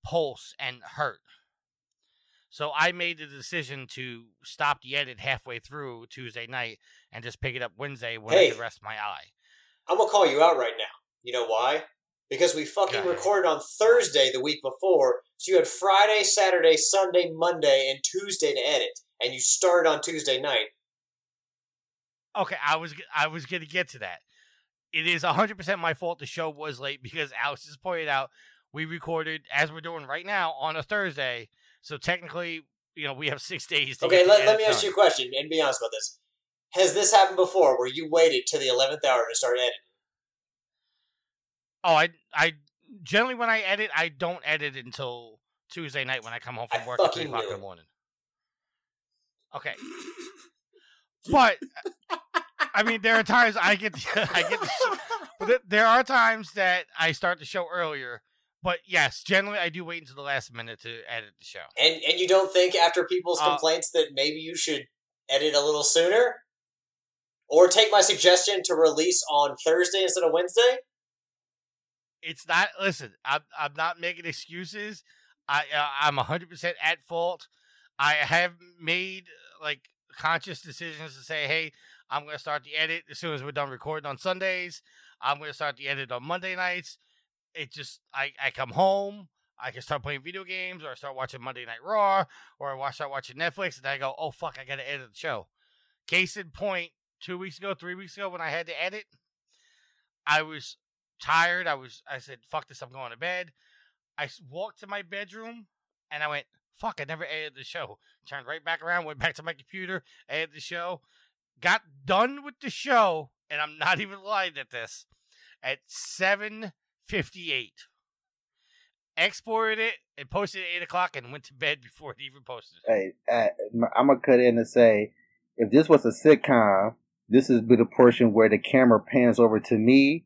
pulse and hurt. So I made the decision to stop the edit halfway through Tuesday night and just pick it up Wednesday when I could rest my eye. I'm going to call you out right now. You know why? Because we fucking recorded on Thursday the week before, so you had Friday, Saturday, Sunday, Monday, and Tuesday to edit, and you started on Tuesday night. Okay, I was going to get to that. It is 100% my fault the show was late because Alex just pointed out we recorded, as we're doing right now, on a Thursday. So technically, you know, we have 6 days to get to edit. Okay, let me ask you a question and be honest about this. Has this happened before where you waited till the 11th hour to start editing? Oh, I generally when I edit, I don't edit until Tuesday night when I come home from work at 3 o'clock in the morning. Okay. But I mean, there are times there are times that I start the show earlier, but yes, generally I do wait until the last minute to edit the show. And you don't think after people's complaints that maybe you should edit a little sooner? Or take my suggestion to release on Thursday instead of Wednesday? It's not, listen, I'm not making excuses. I'm 100% at fault. I have made like conscious decisions to say, hey, I'm going to start the edit as soon as we're done recording on Sundays. I'm going to start the edit on Monday nights. It just, I come home, I can start playing video games, or I start watching Monday Night Raw, or I start watching Netflix, and I go, oh, fuck, I got to edit the show. Case in point, 3 weeks ago, when I had to edit, I was tired. I said, fuck this, I'm going to bed. I walked to my bedroom, and I went, fuck, I never edited the show. Turned right back around, went back to my computer, edited the show, got done with the show, and I'm not even lying at this, at 7:58. Exported it and posted at 8 o'clock and went to bed before it even posted. Hey, I'm going to cut in and say, if this was a sitcom, this would be the portion where the camera pans over to me,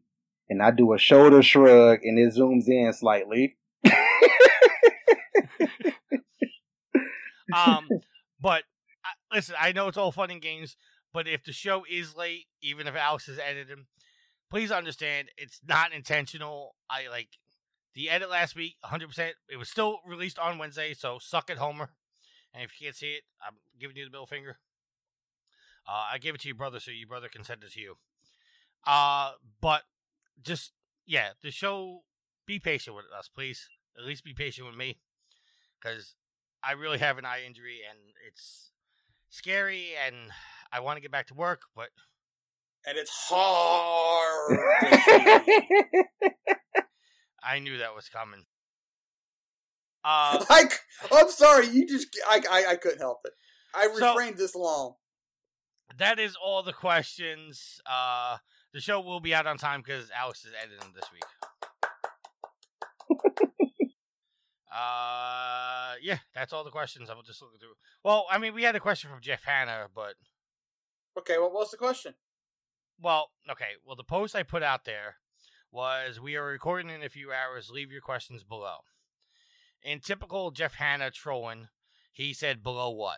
and I do a shoulder shrug, and it zooms in slightly. But listen, I know it's all fun and games, but if the show is late, even if Alex has edited him, please understand it's not intentional. I like the edit last week, 100%. It was still released on Wednesday, so suck it, Homer. And if you can't see it, I'm giving you the middle finger. I gave it to your brother, so your brother can send it to you. But just the show. Be patient with us, please. At least be patient with me, because I really have an eye injury, and it's scary, and I want to get back to work, but... And it's hard. I knew that was coming. I'm sorry, you just... I couldn't help it. I reframed this long. That is all the questions. The show will be out on time because Alex is editing this week. That's all the questions. I'm just looking through. Well, I mean, we had a question from Jeff Hanna, but... Okay, what was the question? Well, okay. Well, the post I put out there was, we are recording in a few hours. Leave your questions below. In typical Jeff Hanna trolling, He said, below what?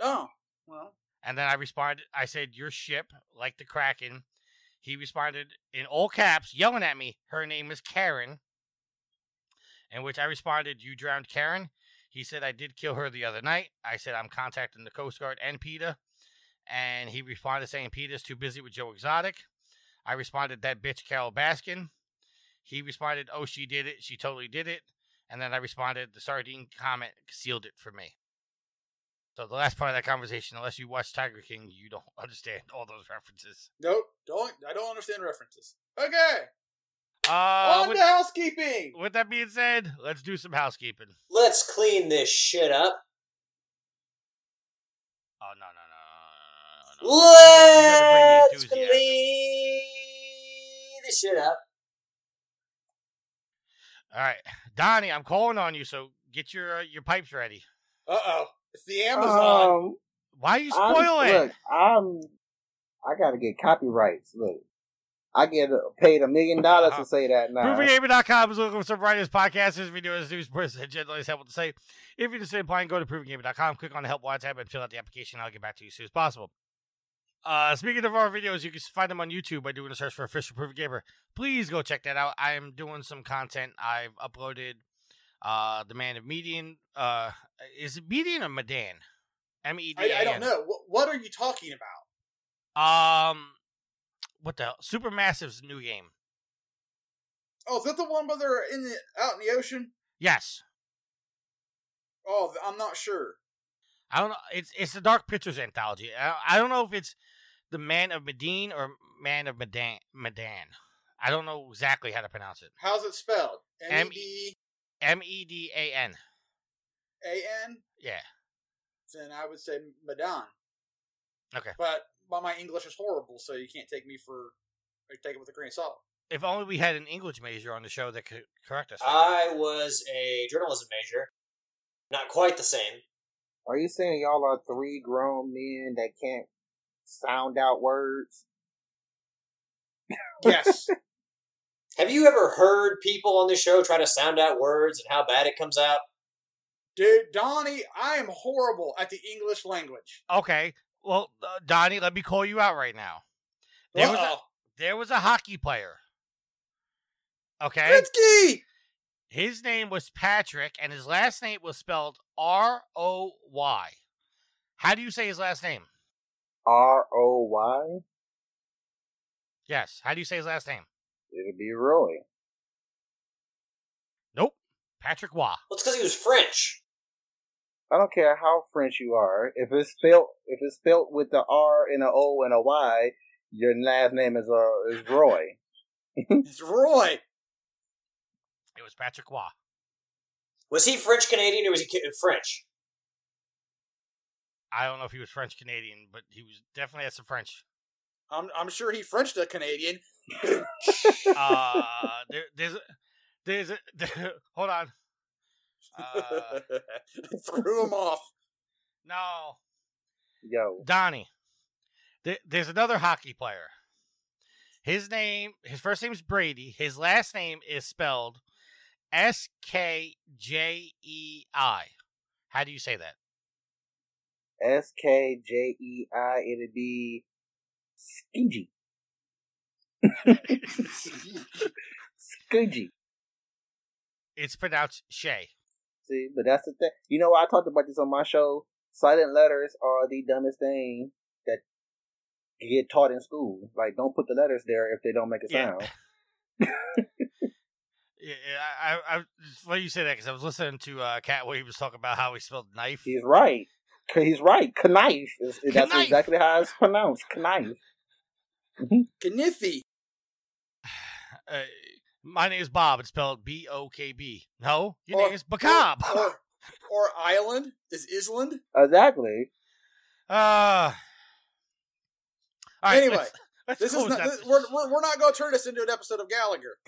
Oh, well. And then I responded, I said, your ship, like the Kraken. He responded in all caps, yelling at me, her name is Karen. In which I responded, you drowned Karen? He said, I did kill her the other night. I said, I'm contacting the Coast Guard and PETA. And he responded saying, PETA's too busy with Joe Exotic. I responded, that bitch Carol Baskin. He responded, oh, she did it. She totally did it. And then I responded, the sardine comment sealed it for me. So the last part of that conversation, unless you watch Tiger King, you don't understand all those references. Nope. I don't understand references. Okay. On to housekeeping. With that being said, let's do some housekeeping. Let's clean this shit up. Oh, no. Let's clean this shit up. All right. Donnie, I'm calling on you, so get your pipes ready. Uh-oh. It's the Amazon. Why are you spoiling? Look, I got to get copyrights. Look, I get paid $1 million to say that now. ProvingGamer.com is looking for some writers, podcasters, videos, news, persons, and generally have what to say. If you're interested in applying, go to ProvingGamer.com, click on the Help Wanted tab, and fill out the application. I'll get back to you as soon as possible. Speaking of our videos, you can find them on YouTube by doing a search for Official Proving Gamer. Please go check that out. I am doing some content. I've uploaded the Man of Medan. Is it Medan or Medan? MEDAN. I don't know. What are you talking about? What the hell? Supermassive's new game. Oh, is that the one where they're out in the ocean? Yes. Oh, I'm not sure. I don't know. It's the Dark Pictures anthology. I don't know if it's the Man of Medan or Man of Medan. I don't know exactly how to pronounce it. How's it spelled? MEDAN. A-N? Yeah. Then I would say Medan. Okay. But my English is horrible, so you can't take me for... Take it with a grain of salt. If only we had an English major on the show that could correct us. I was a journalism major. Not quite the same. Are you saying y'all are three grown men that can't sound out words? Yes. Have you ever heard people on this show try to sound out words and how bad it comes out? Dude, Donnie, I am horrible at the English language. Okay. Well, Donnie, let me call you out right now. There was a hockey player. Okay. Gretzky! His name was Patrick, and his last name was spelled R-O-Y. How do you say his last name? R-O-Y? Yes. How do you say his last name? It'd be Roy. Nope. Patrick Roy. Well, it's because he was French. I don't care how French you are. If it's spelled with the R and an O and a Y, your last name is Roy. It's Roy. It was Patrick Roy. Was he French-Canadian or was he French? I don't know if he was French-Canadian, but he was definitely had some French. I'm sure he Frenched a Canadian. Hold on. Threw him off. No. Yo. Donnie. There's another hockey player. His first name is Brady. His last name is spelled S-K-J-E-I. How do you say that? S-K-J-E-I. It'd be Skingy. Skingy. It's pronounced Shay. See, but that's the thing. You know, I talked about this on my show. Silent letters are the dumbest thing that you get taught in school. Like, don't put the letters there if they don't make a sound. Yeah, I funny you say that because I was listening to Cat Williams talk about how he spelled knife. He's right. Knife. That's exactly how it's pronounced. Knife. Kniffy. My name is Bob. It's spelled B-O-K-B. No, your name is Bacob. Or Island is Island. Exactly. All right, anyway. Let's this is not, this, we're not going to turn this into an episode of Gallagher.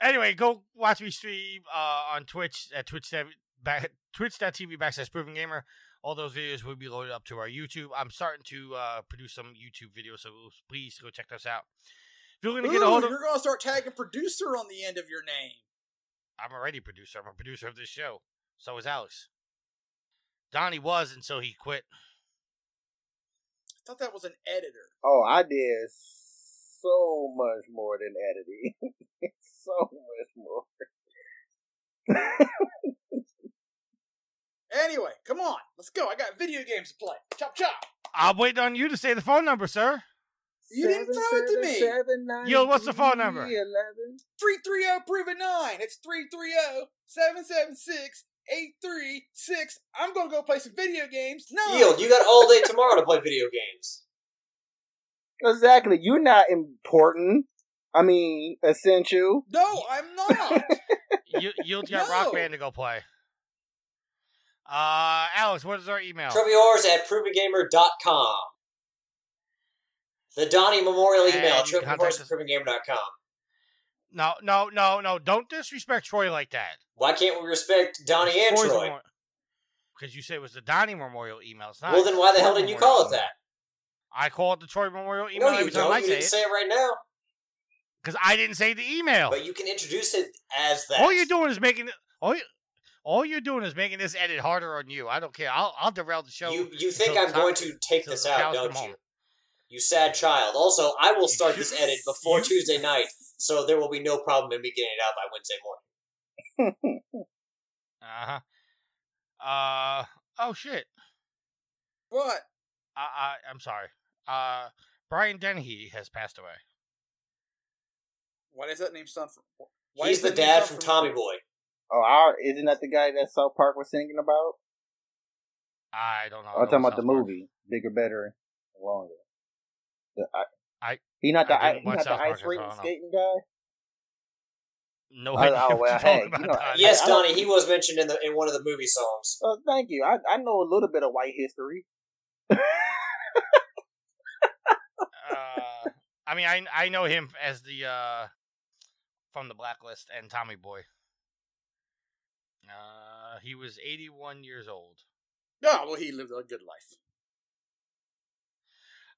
Anyway, go watch me stream on Twitch at twitch.tv/ProvingGamer. All those videos will be loaded up to our YouTube. I'm starting to produce some YouTube videos, so please go check those out. If you're going to get a hold of, you're going to start tagging producer on the end of your name. I'm already a producer. I'm a producer of this show. So is Alex. Donnie was until he quit. I thought that was an editor. Oh, I did so much more than editing. So much more. Anyway, come on. Let's go. I got video games to play. Chop, chop. I'll wait on you to say the phone number, sir. You didn't throw it to me. 7, 9, yo, what's the phone number? 11 330-9. It's 330-776-836. I'm going to go play some video games. No. Yield, you got all day tomorrow to play video games. Exactly. You're not important. I mean, essential. No, I'm not. Yield's got Rock Band to go play. Alex, what is our email? TrophyHorse@provengamer.com. The Donnie Memorial email, TrophyHorse@provengamer.com. No. Don't disrespect Troy like that. Why can't we respect Donnie and Troy? Because you said it was the Donnie Memorial email. It's not. Well, then why the hell did you call it that? I call it the Troy Memorial email every time I say it. No, you didn't say it right now. Because I didn't say the email. But you can introduce it as that. All you're doing is making it... All you're doing is making this edit harder on you. I don't care. I'll derail the show. You think I'm going to take this out, don't you? You sad child. Also, I will start this edit before Tuesday night, so there will be no problem in me getting it out by Wednesday morning. Uh-huh. Oh, shit. What? I'm sorry. Brian Dennehy has passed away. What is that name son for? He's the dad from Tommy Boy. Oh, isn't that the guy that South Park was singing about? I don't know. I'm talking about the movie, Bigger, Better, Longer. He not the ice skating guy? No, yes, Donnie, he was mentioned in one of the movie songs. Oh, thank you. I know a little bit of white history. I mean, I know him as the from The Blacklist and Tommy Boy. He was 81 years old. Oh, well, he lived a good life.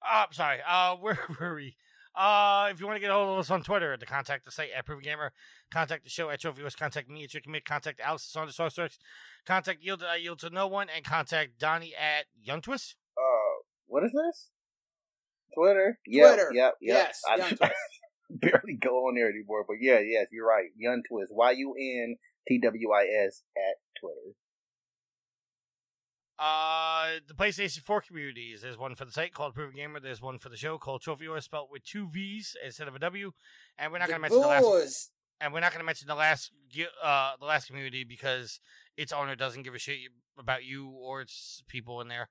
I'm sorry. Where were we? If you want to get a hold of us on Twitter, at the contact the site at Proven Gamer, contact the show at TrophyHorse, contact me at TrickyMick, contact Alex at SonderSource, contact Yield at I Yield to No One, and contact Donnie at YoungTwist. What is this? Twitter? Yep. Yes, YoungTwist. Barely go on there anymore, but yes, you're right. YoungTwist. YUNTWIS at Twitter. The PlayStation 4 communities. There's one for the site called Proven Gamer. There's one for the show called Trophy Horse, spelled with two V's instead of a W. And we're not going to mention the last community because its owner doesn't give a shit about you or its people in there.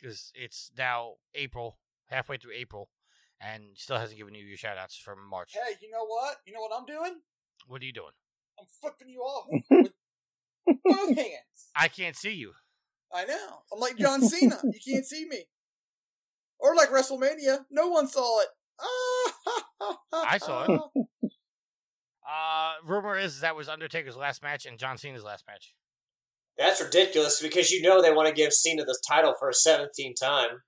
Because it's now April, halfway through April, and still hasn't given you your shout outs from March. Hey, you know what? You know what I'm doing? What are you doing? I'm flipping you off with both hands. I can't see you. I know. I'm like John Cena. You can't see me. Or like WrestleMania. No one saw it. I saw it. Rumor is that was Undertaker's last match and John Cena's last match. That's ridiculous because you know they want to give Cena the title for a 17th time.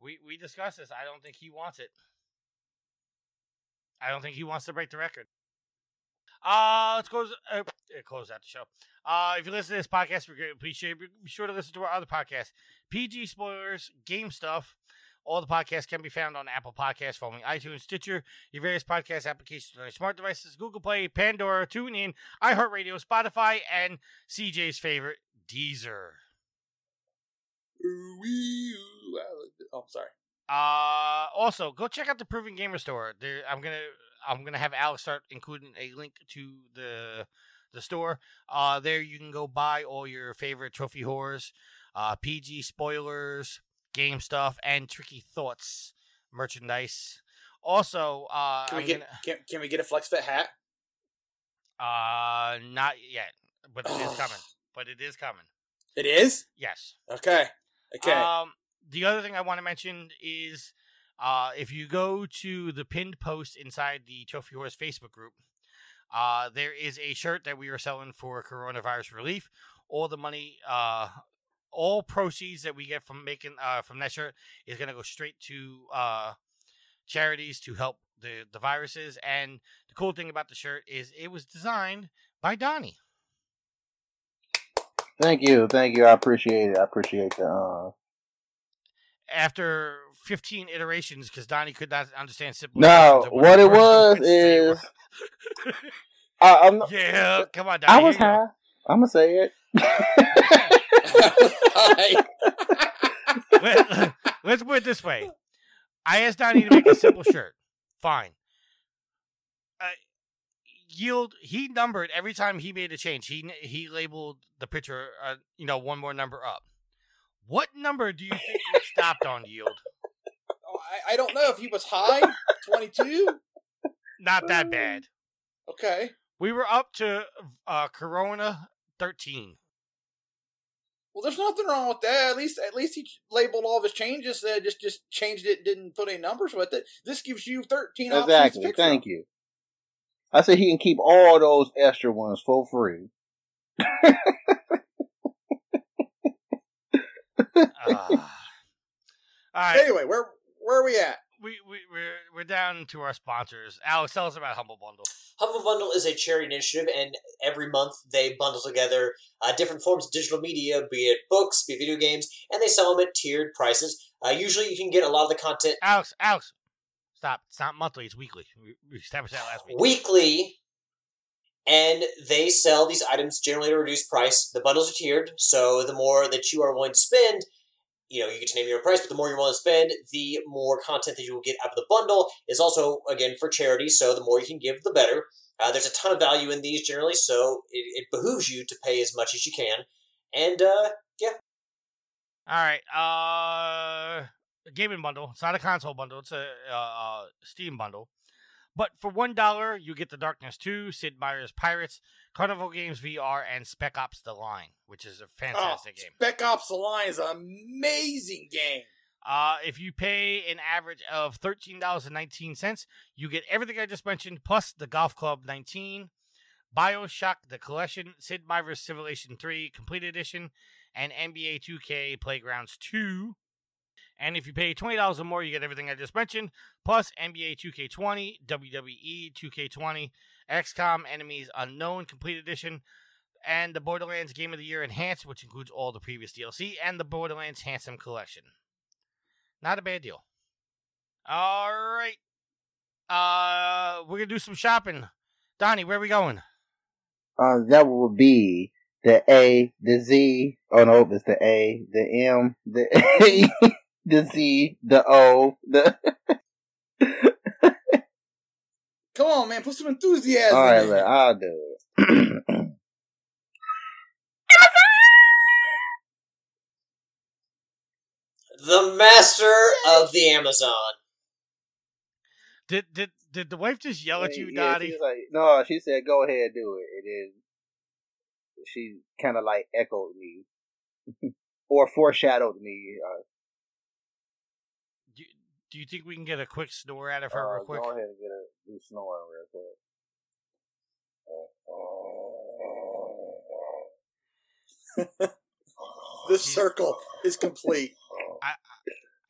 We discussed this. I don't think he wants it. I don't think he wants to break the record. Let's close out the show. If you listen to this podcast, we greatly appreciate it. Be sure to listen to our other podcasts. PG Spoilers, Game Stuff. All the podcasts can be found on Apple Podcasts, following iTunes, Stitcher, your various podcast applications on your smart devices, Google Play, Pandora, TuneIn, iHeartRadio, Spotify, and CJ's favorite, Deezer. Oh, sorry. Also, go check out the Proven Gamer Store. There, I'm gonna have Alex start including a link to the store. There you can go buy all your favorite Trophy Horrors, PG Spoilers, Game Stuff, and Tricky Thoughts merchandise. Also, can we get a Flex Fit hat? Not yet, but it is coming. It is? Yes. Okay. The other thing I want to mention is. If you go to the pinned post inside the Trophy Horse Facebook group, there is a shirt that we are selling for coronavirus relief. All the money, all proceeds that we get from making from that shirt is going to go straight charities to help the viruses. And the cool thing about the shirt is it was designed by Donnie. Thank you. I appreciate it. I appreciate the. After 15 iterations, because Donnie could not understand simple. No, what it was is. Yeah, come on, Donnie. I was high. I'm gonna say it. Let's put it this way. I asked Donnie to make a simple shirt. Fine. Yield. He numbered every time he made a change. He labeled the picture. One more number up. What number do you think you stopped on, Yield? Oh, I don't know if he was high. 22. Not that bad. Okay. We were up to Corona 13. Well, there's nothing wrong with that. At least he labeled all of his changes. Just changed it. Didn't put any numbers with it. This gives you 13 options. Exactly. Thank you. I said he can keep all those extra ones for free. All right. Anyway, where are we at? We're down to our sponsors. Alex, tell us about Humble Bundle. Humble Bundle is a charity initiative, and every month they bundle together different forms of digital media, be it books, be it video games, and they sell them at tiered prices. Usually you can get a lot of the content... Alex, stop. It's not monthly, it's weekly. We established that last week. Weekly, and they sell these items generally at a reduced price. The bundles are tiered, so the more that you are willing to spend... you get to name your own price, but the more you want to spend, the more content that you will get out of the bundle. Is also, again, for charity, so the more you can give, the better. There's a ton of value in these generally, so it behooves you to pay as much as you can. And, yeah. All right. Gaming bundle. It's not a console bundle. It's a Steam bundle. But for $1, you get The Darkness 2, Sid Meier's Pirates, Carnival Games VR, and Spec Ops The Line, which is a fantastic game. Spec Ops The Line is an amazing game. If you pay an average of $13.19, you get everything I just mentioned, plus The Golf Club 19, Bioshock The Collection, Sid Meier's Civilization 3 Complete Edition, and NBA 2K Playgrounds 2. And if you pay $20 or more, you get everything I just mentioned, plus NBA 2K20, WWE 2K20, XCOM Enemies Unknown Complete Edition, and the Borderlands Game of the Year Enhanced, which includes all the previous DLC, and the Borderlands Handsome Collection. Not a bad deal. All right. We're going to do some shopping. Donnie, where are we going? That will be... the A, the Z, it's the A, the M, the A, the Z, the O, the... Come on, man, put some enthusiasm in it. All right, I'll do it. The master of the Amazon. Did the wife just yell at you, Dottie? She was like, no, she said, go ahead, do it. It is. She kind of like echoed me or foreshadowed me. Do you think we can get a quick snore out of her real quick? Go ahead and get a snore real quick. This circle is complete.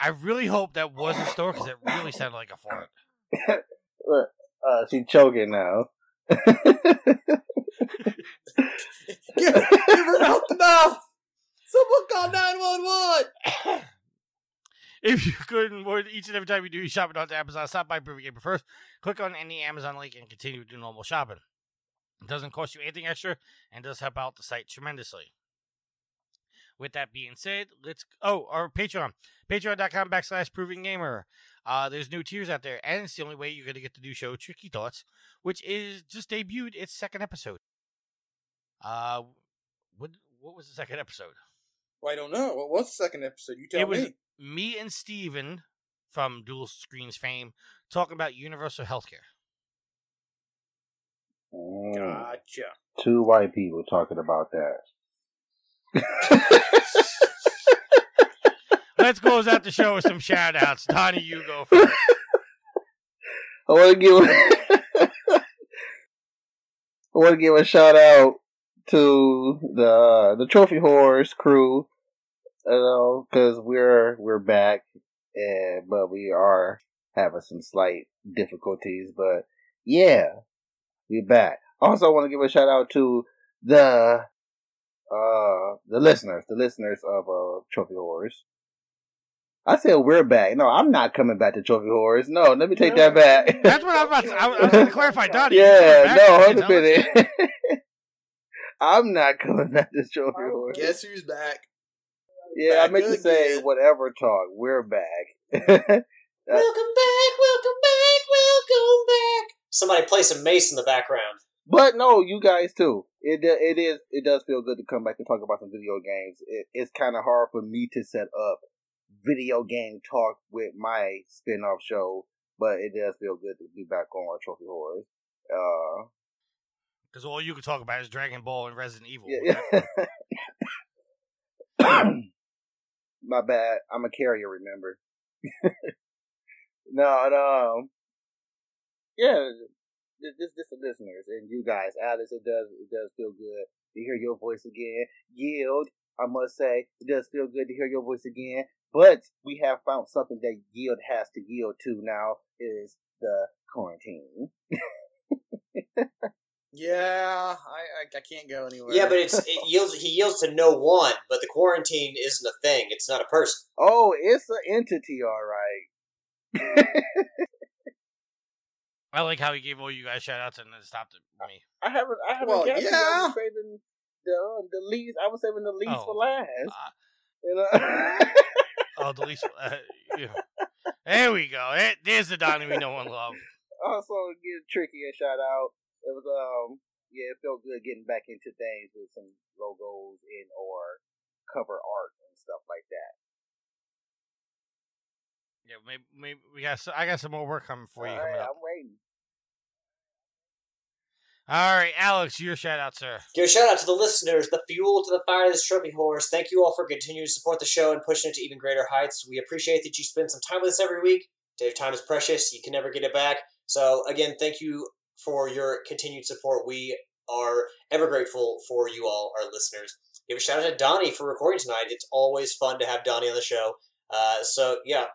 I really hope that was a snore because it really sounded like a fart. Look, she's choking now. Give her mouth to mouth. Someone call 911. If you could, and each and every time you do your shopping on Amazon, stop by Privy Gamer first. Click on any Amazon link and continue to do normal shopping. It doesn't cost you anything extra and does help out the site tremendously. With that being said, our Patreon. Patreon.com/ProvingGamer. There's new tiers out there, and it's the only way you're going to get the new show, Tricky Thoughts, which is just debuted its second episode. What was the second episode? Well, I don't know. What was the second episode? You tell me. It was me and Steven from Dual Screens fame talking about universal healthcare. Gotcha. Two white people talking about that. Let's close out the show with some shout outs. Donnie, you go first. I want to give a shout out to the Trophy Horse crew, because we're back, but we are having some slight difficulties, but yeah, we're back. Also, I want to give a shout out to the listeners of Trophy Horse. I said we're back. No, I'm not coming back to Trophy Horse. No, let me take that back. That's what I was about to say. I was going to clarify, Donnie. Yeah, no, hold a I'm not coming back to Trophy Horse. Guess who's back? Yeah, back I meant to say whatever talk. We're back. Welcome back, welcome back, welcome back. Somebody play some Mace in the background. But no, you guys too. It does feel good to come back and talk about some video games. It's kind of hard for me to set up video game talk with my spin-off show, but it does feel good to be back on Trophy Horrors. Because all you can talk about is Dragon Ball and Resident Evil. Yeah. My bad. I'm a carrier, remember? No. Yeah, just the listeners and you guys. Alex, it does feel good to hear your voice again. Yield, I must say, it does feel good to hear your voice again. But we have found something that Yield has to yield to now is the quarantine. Yeah, I can't go anywhere. Yeah, but he yields to no one, but the quarantine isn't a thing. It's not a person. Oh, it's an entity, all right. I like how he gave all you guys shout outs and then stopped at me. I haven't guessed. Yeah. I was saving the least. I was saving the least for last. Oh, the least. Yeah. There we go. There's the Donnie we know and love. Also, give Tricky a shout out. It was it felt good getting back into things with some logos and or cover art and stuff like that. Yeah, maybe I got some more work coming for you. All right, I'm waiting. All right, Alex, your shout out, sir. Your shout out to the listeners, the fuel to the fire of this Trophy Horse. Thank you all for continuing to support the show and pushing it to even greater heights. We appreciate that you spend some time with us every week. Your time is precious; you can never get it back. So, again, thank you for your continued support. We are ever grateful for you all, our listeners. Give a shout out to Donnie for recording tonight. It's always fun to have Donnie on the show.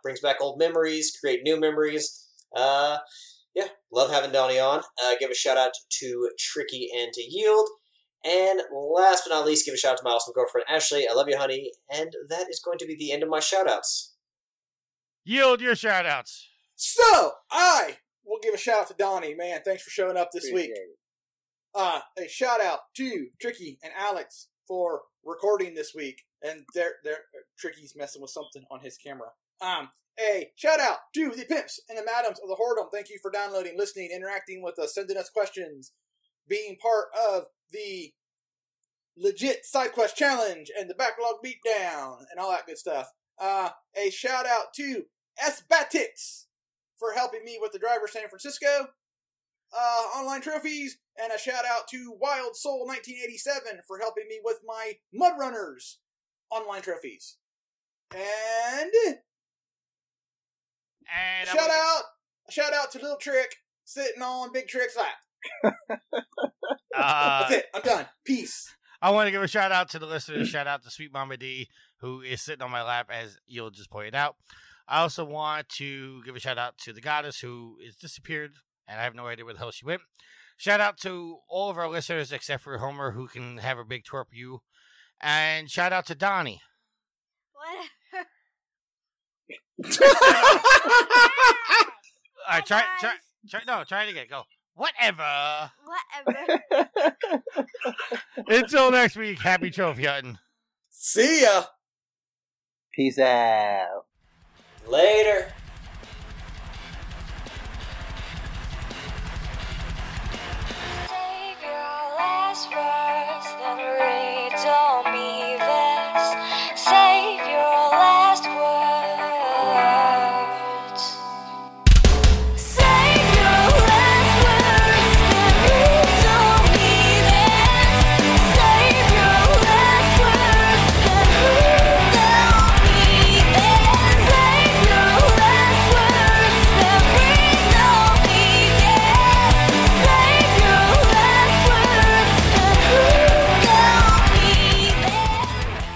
Brings back old memories, create new memories. Love having Donnie on. Give a shout out to Tricky and to Yield. And last but not least, give a shout out to my awesome girlfriend, Ashley. I love you, honey. And that is going to be the end of my shout outs. Yield your shout outs. So, we'll give a shout out to Donnie, man. Thanks for showing up this week. A shout out to Tricky and Alex for recording this week. And they're Tricky's messing with something on his camera. A shout out to the pimps and the madams of the Whoredom. Thank you for downloading, listening, interacting with us, sending us questions, being part of the legit side quest challenge and the backlog beatdown and all that good stuff. A shout out to Sbatix for helping me with the Driver San Francisco online trophies, and a shout out to Wild Soul 1987 for helping me with my Mud Runners online trophies. And shout out to Little Trick sitting on Big Trick's lap. That's it. I'm done. Peace. I want to give a shout out to the listeners. Shout out to Sweet Mama D, who is sitting on my lap, as you'll just point out. I also want to give a shout out to the goddess who is disappeared, and I have no idea where the hell she went. Shout out to all of our listeners except for Homer, who can have a big twerp you. And shout out to Donnie. Whatever. All right, try it again. Go. Whatever. Until next week, happy trophy hunting. See ya. Peace out. Later. Save your last words, then read me this. Save your last words. Save your last words, then read me this. Save your last words, then read me this. Save your last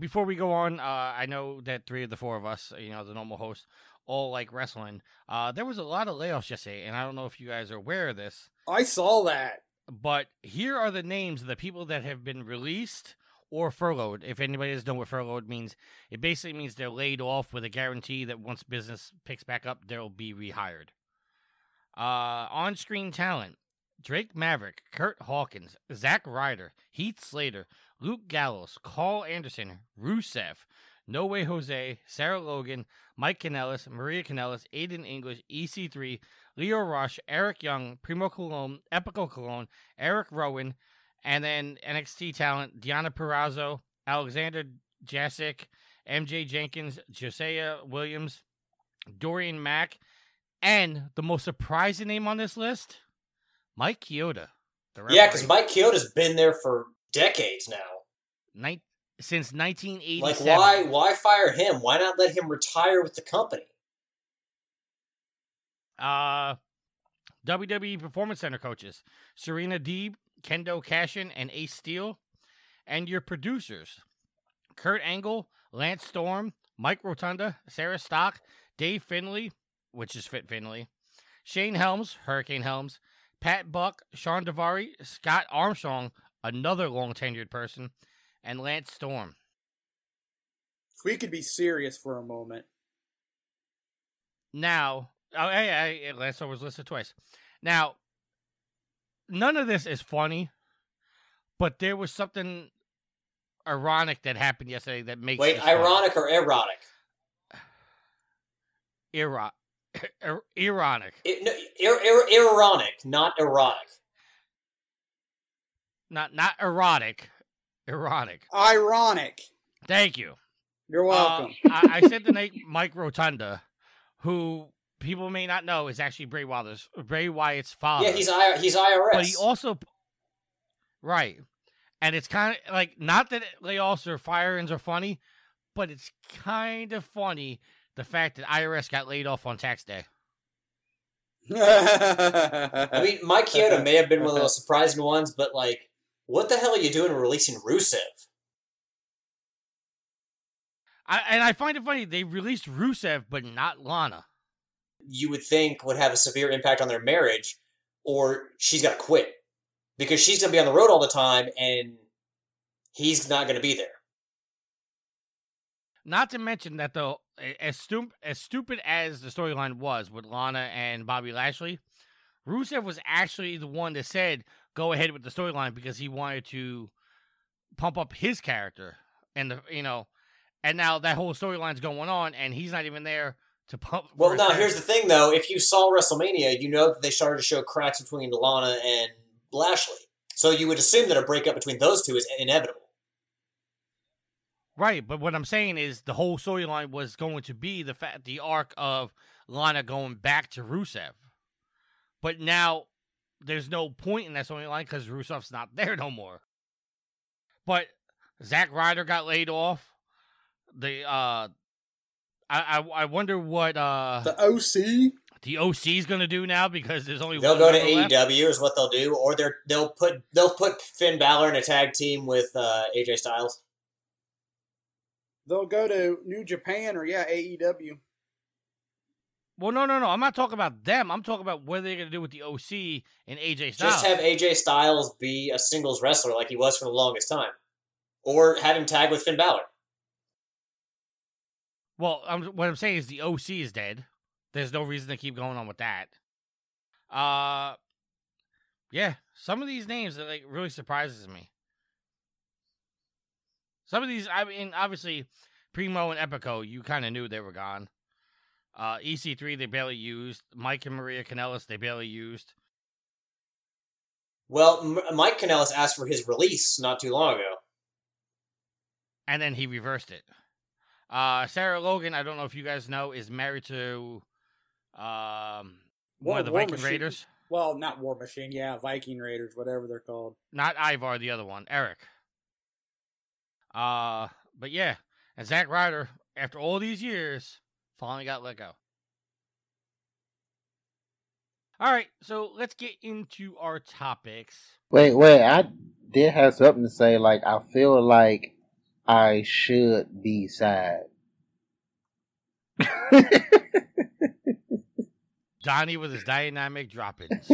Before we go on, I know that three of the four of us, you know, the normal hosts, all like wrestling. There was a lot of layoffs yesterday, and I don't know if you guys are aware of this. I saw that. But here are the names of the people that have been released or furloughed. If anybody doesn't know what furloughed means, it basically means they're laid off with a guarantee that once business picks back up, they'll be rehired. On-screen talent. Drake Maverick, Kurt Hawkins, Zack Ryder, Heath Slater, Luke Gallows, Carl Anderson, Rusev, No Way Jose, Sarah Logan, Mike Kanellis, Maria Kanellis, Aiden English, EC3, Leo Rush, Eric Young, Primo Cologne, Epico Cologne, Eric Rowan, and then NXT talent, Deonna Purrazzo, Alexander Jacek, MJ Jenkins, Josiah Williams, Dorian Mack, and the most surprising name on this list, Mike Chioda. Yeah, because Mike Chioda's been there for decades now. Since 1987. Like, why fire him? Why not let him retire with the company? WWE Performance Center coaches, Serena Deeb, Kendo Cashin, and Ace Steel. And your producers, Kurt Angle, Lance Storm, Mike Rotunda, Sarah Stock, Dave Finley, which is Fit Finley, Shane Helms, Hurricane Helms, Pat Buck, Sean Devari, Scott Armstrong, another long-tenured person, and Lance Storm. If we could be serious for a moment. Now, Lance Storm was listed twice. Now, none of this is funny, but there was something ironic that happened yesterday that makes... Wait, ironic or erotic? Ironic. Ironic, not erotic. Not erotic. Ironic. Ironic. Thank you. You're welcome. I said the name Mike Rotunda, who people may not know is actually Bray Wyatt's father. Yeah, he's IRS. But he also... Right. And it's kind of like, not that layoffs or firings are funny, but it's kind of funny the fact that IRS got laid off on tax day. I mean, Mike Chioda may have been one of those surprising ones, but like, what the hell are you doing releasing Rusev? I find it funny, they released Rusev, but not Lana. You would think would have a severe impact on their marriage, or she's got to quit. Because she's going to be on the road all the time, and he's not going to be there. Not to mention that, though, as stupid as the storyline was with Lana and Bobby Lashley, Rusev was actually the one that said, go ahead with the storyline, because he wanted to pump up his character. And now that whole storyline's going on, and he's not even there to pump. Well, now, here's the thing, though. If you saw WrestleMania, you know that they started to show cracks between Lana and Lashley. So you would assume that a breakup between those two is inevitable. Right, but what I'm saying is the whole storyline was going to be the arc of Lana going back to Rusev. But now there's no point in that storyline because Rusev's not there no more. But Zack Ryder got laid off. I wonder what the OC? The OC's going to do now, because there's only one. They'll go to AEW left. Is what they'll do, or they'll put Finn Balor in a tag team with AJ Styles. They'll go to New Japan or, AEW. Well, no. I'm not talking about them. I'm talking about what they're going to do with the OC and AJ Styles. Just have AJ Styles be a singles wrestler like he was for the longest time. Or have him tag with Finn Balor. Well, what I'm saying is the OC is dead. There's no reason to keep going on with that. Some of these names are, really surprises me. Some of these, I mean, obviously, Primo and Epico, you kind of knew they were gone. EC3, they barely used. Mike and Maria Kanellis, they barely used. Well, Mike Kanellis asked for his release not too long ago. And then he reversed it. Sarah Logan, I don't know if you guys know, is married to one of the Viking Raiders. Well, not War Machine, yeah, Viking Raiders, whatever they're called. Not Ivar, the other one, Eric. But yeah, and Zack Ryder, after all these years, finally got let go. All right, so let's get into our topics. Wait, I did have something to say. Like, I feel like I should be sad. Donnie with his dynamic drop-ins.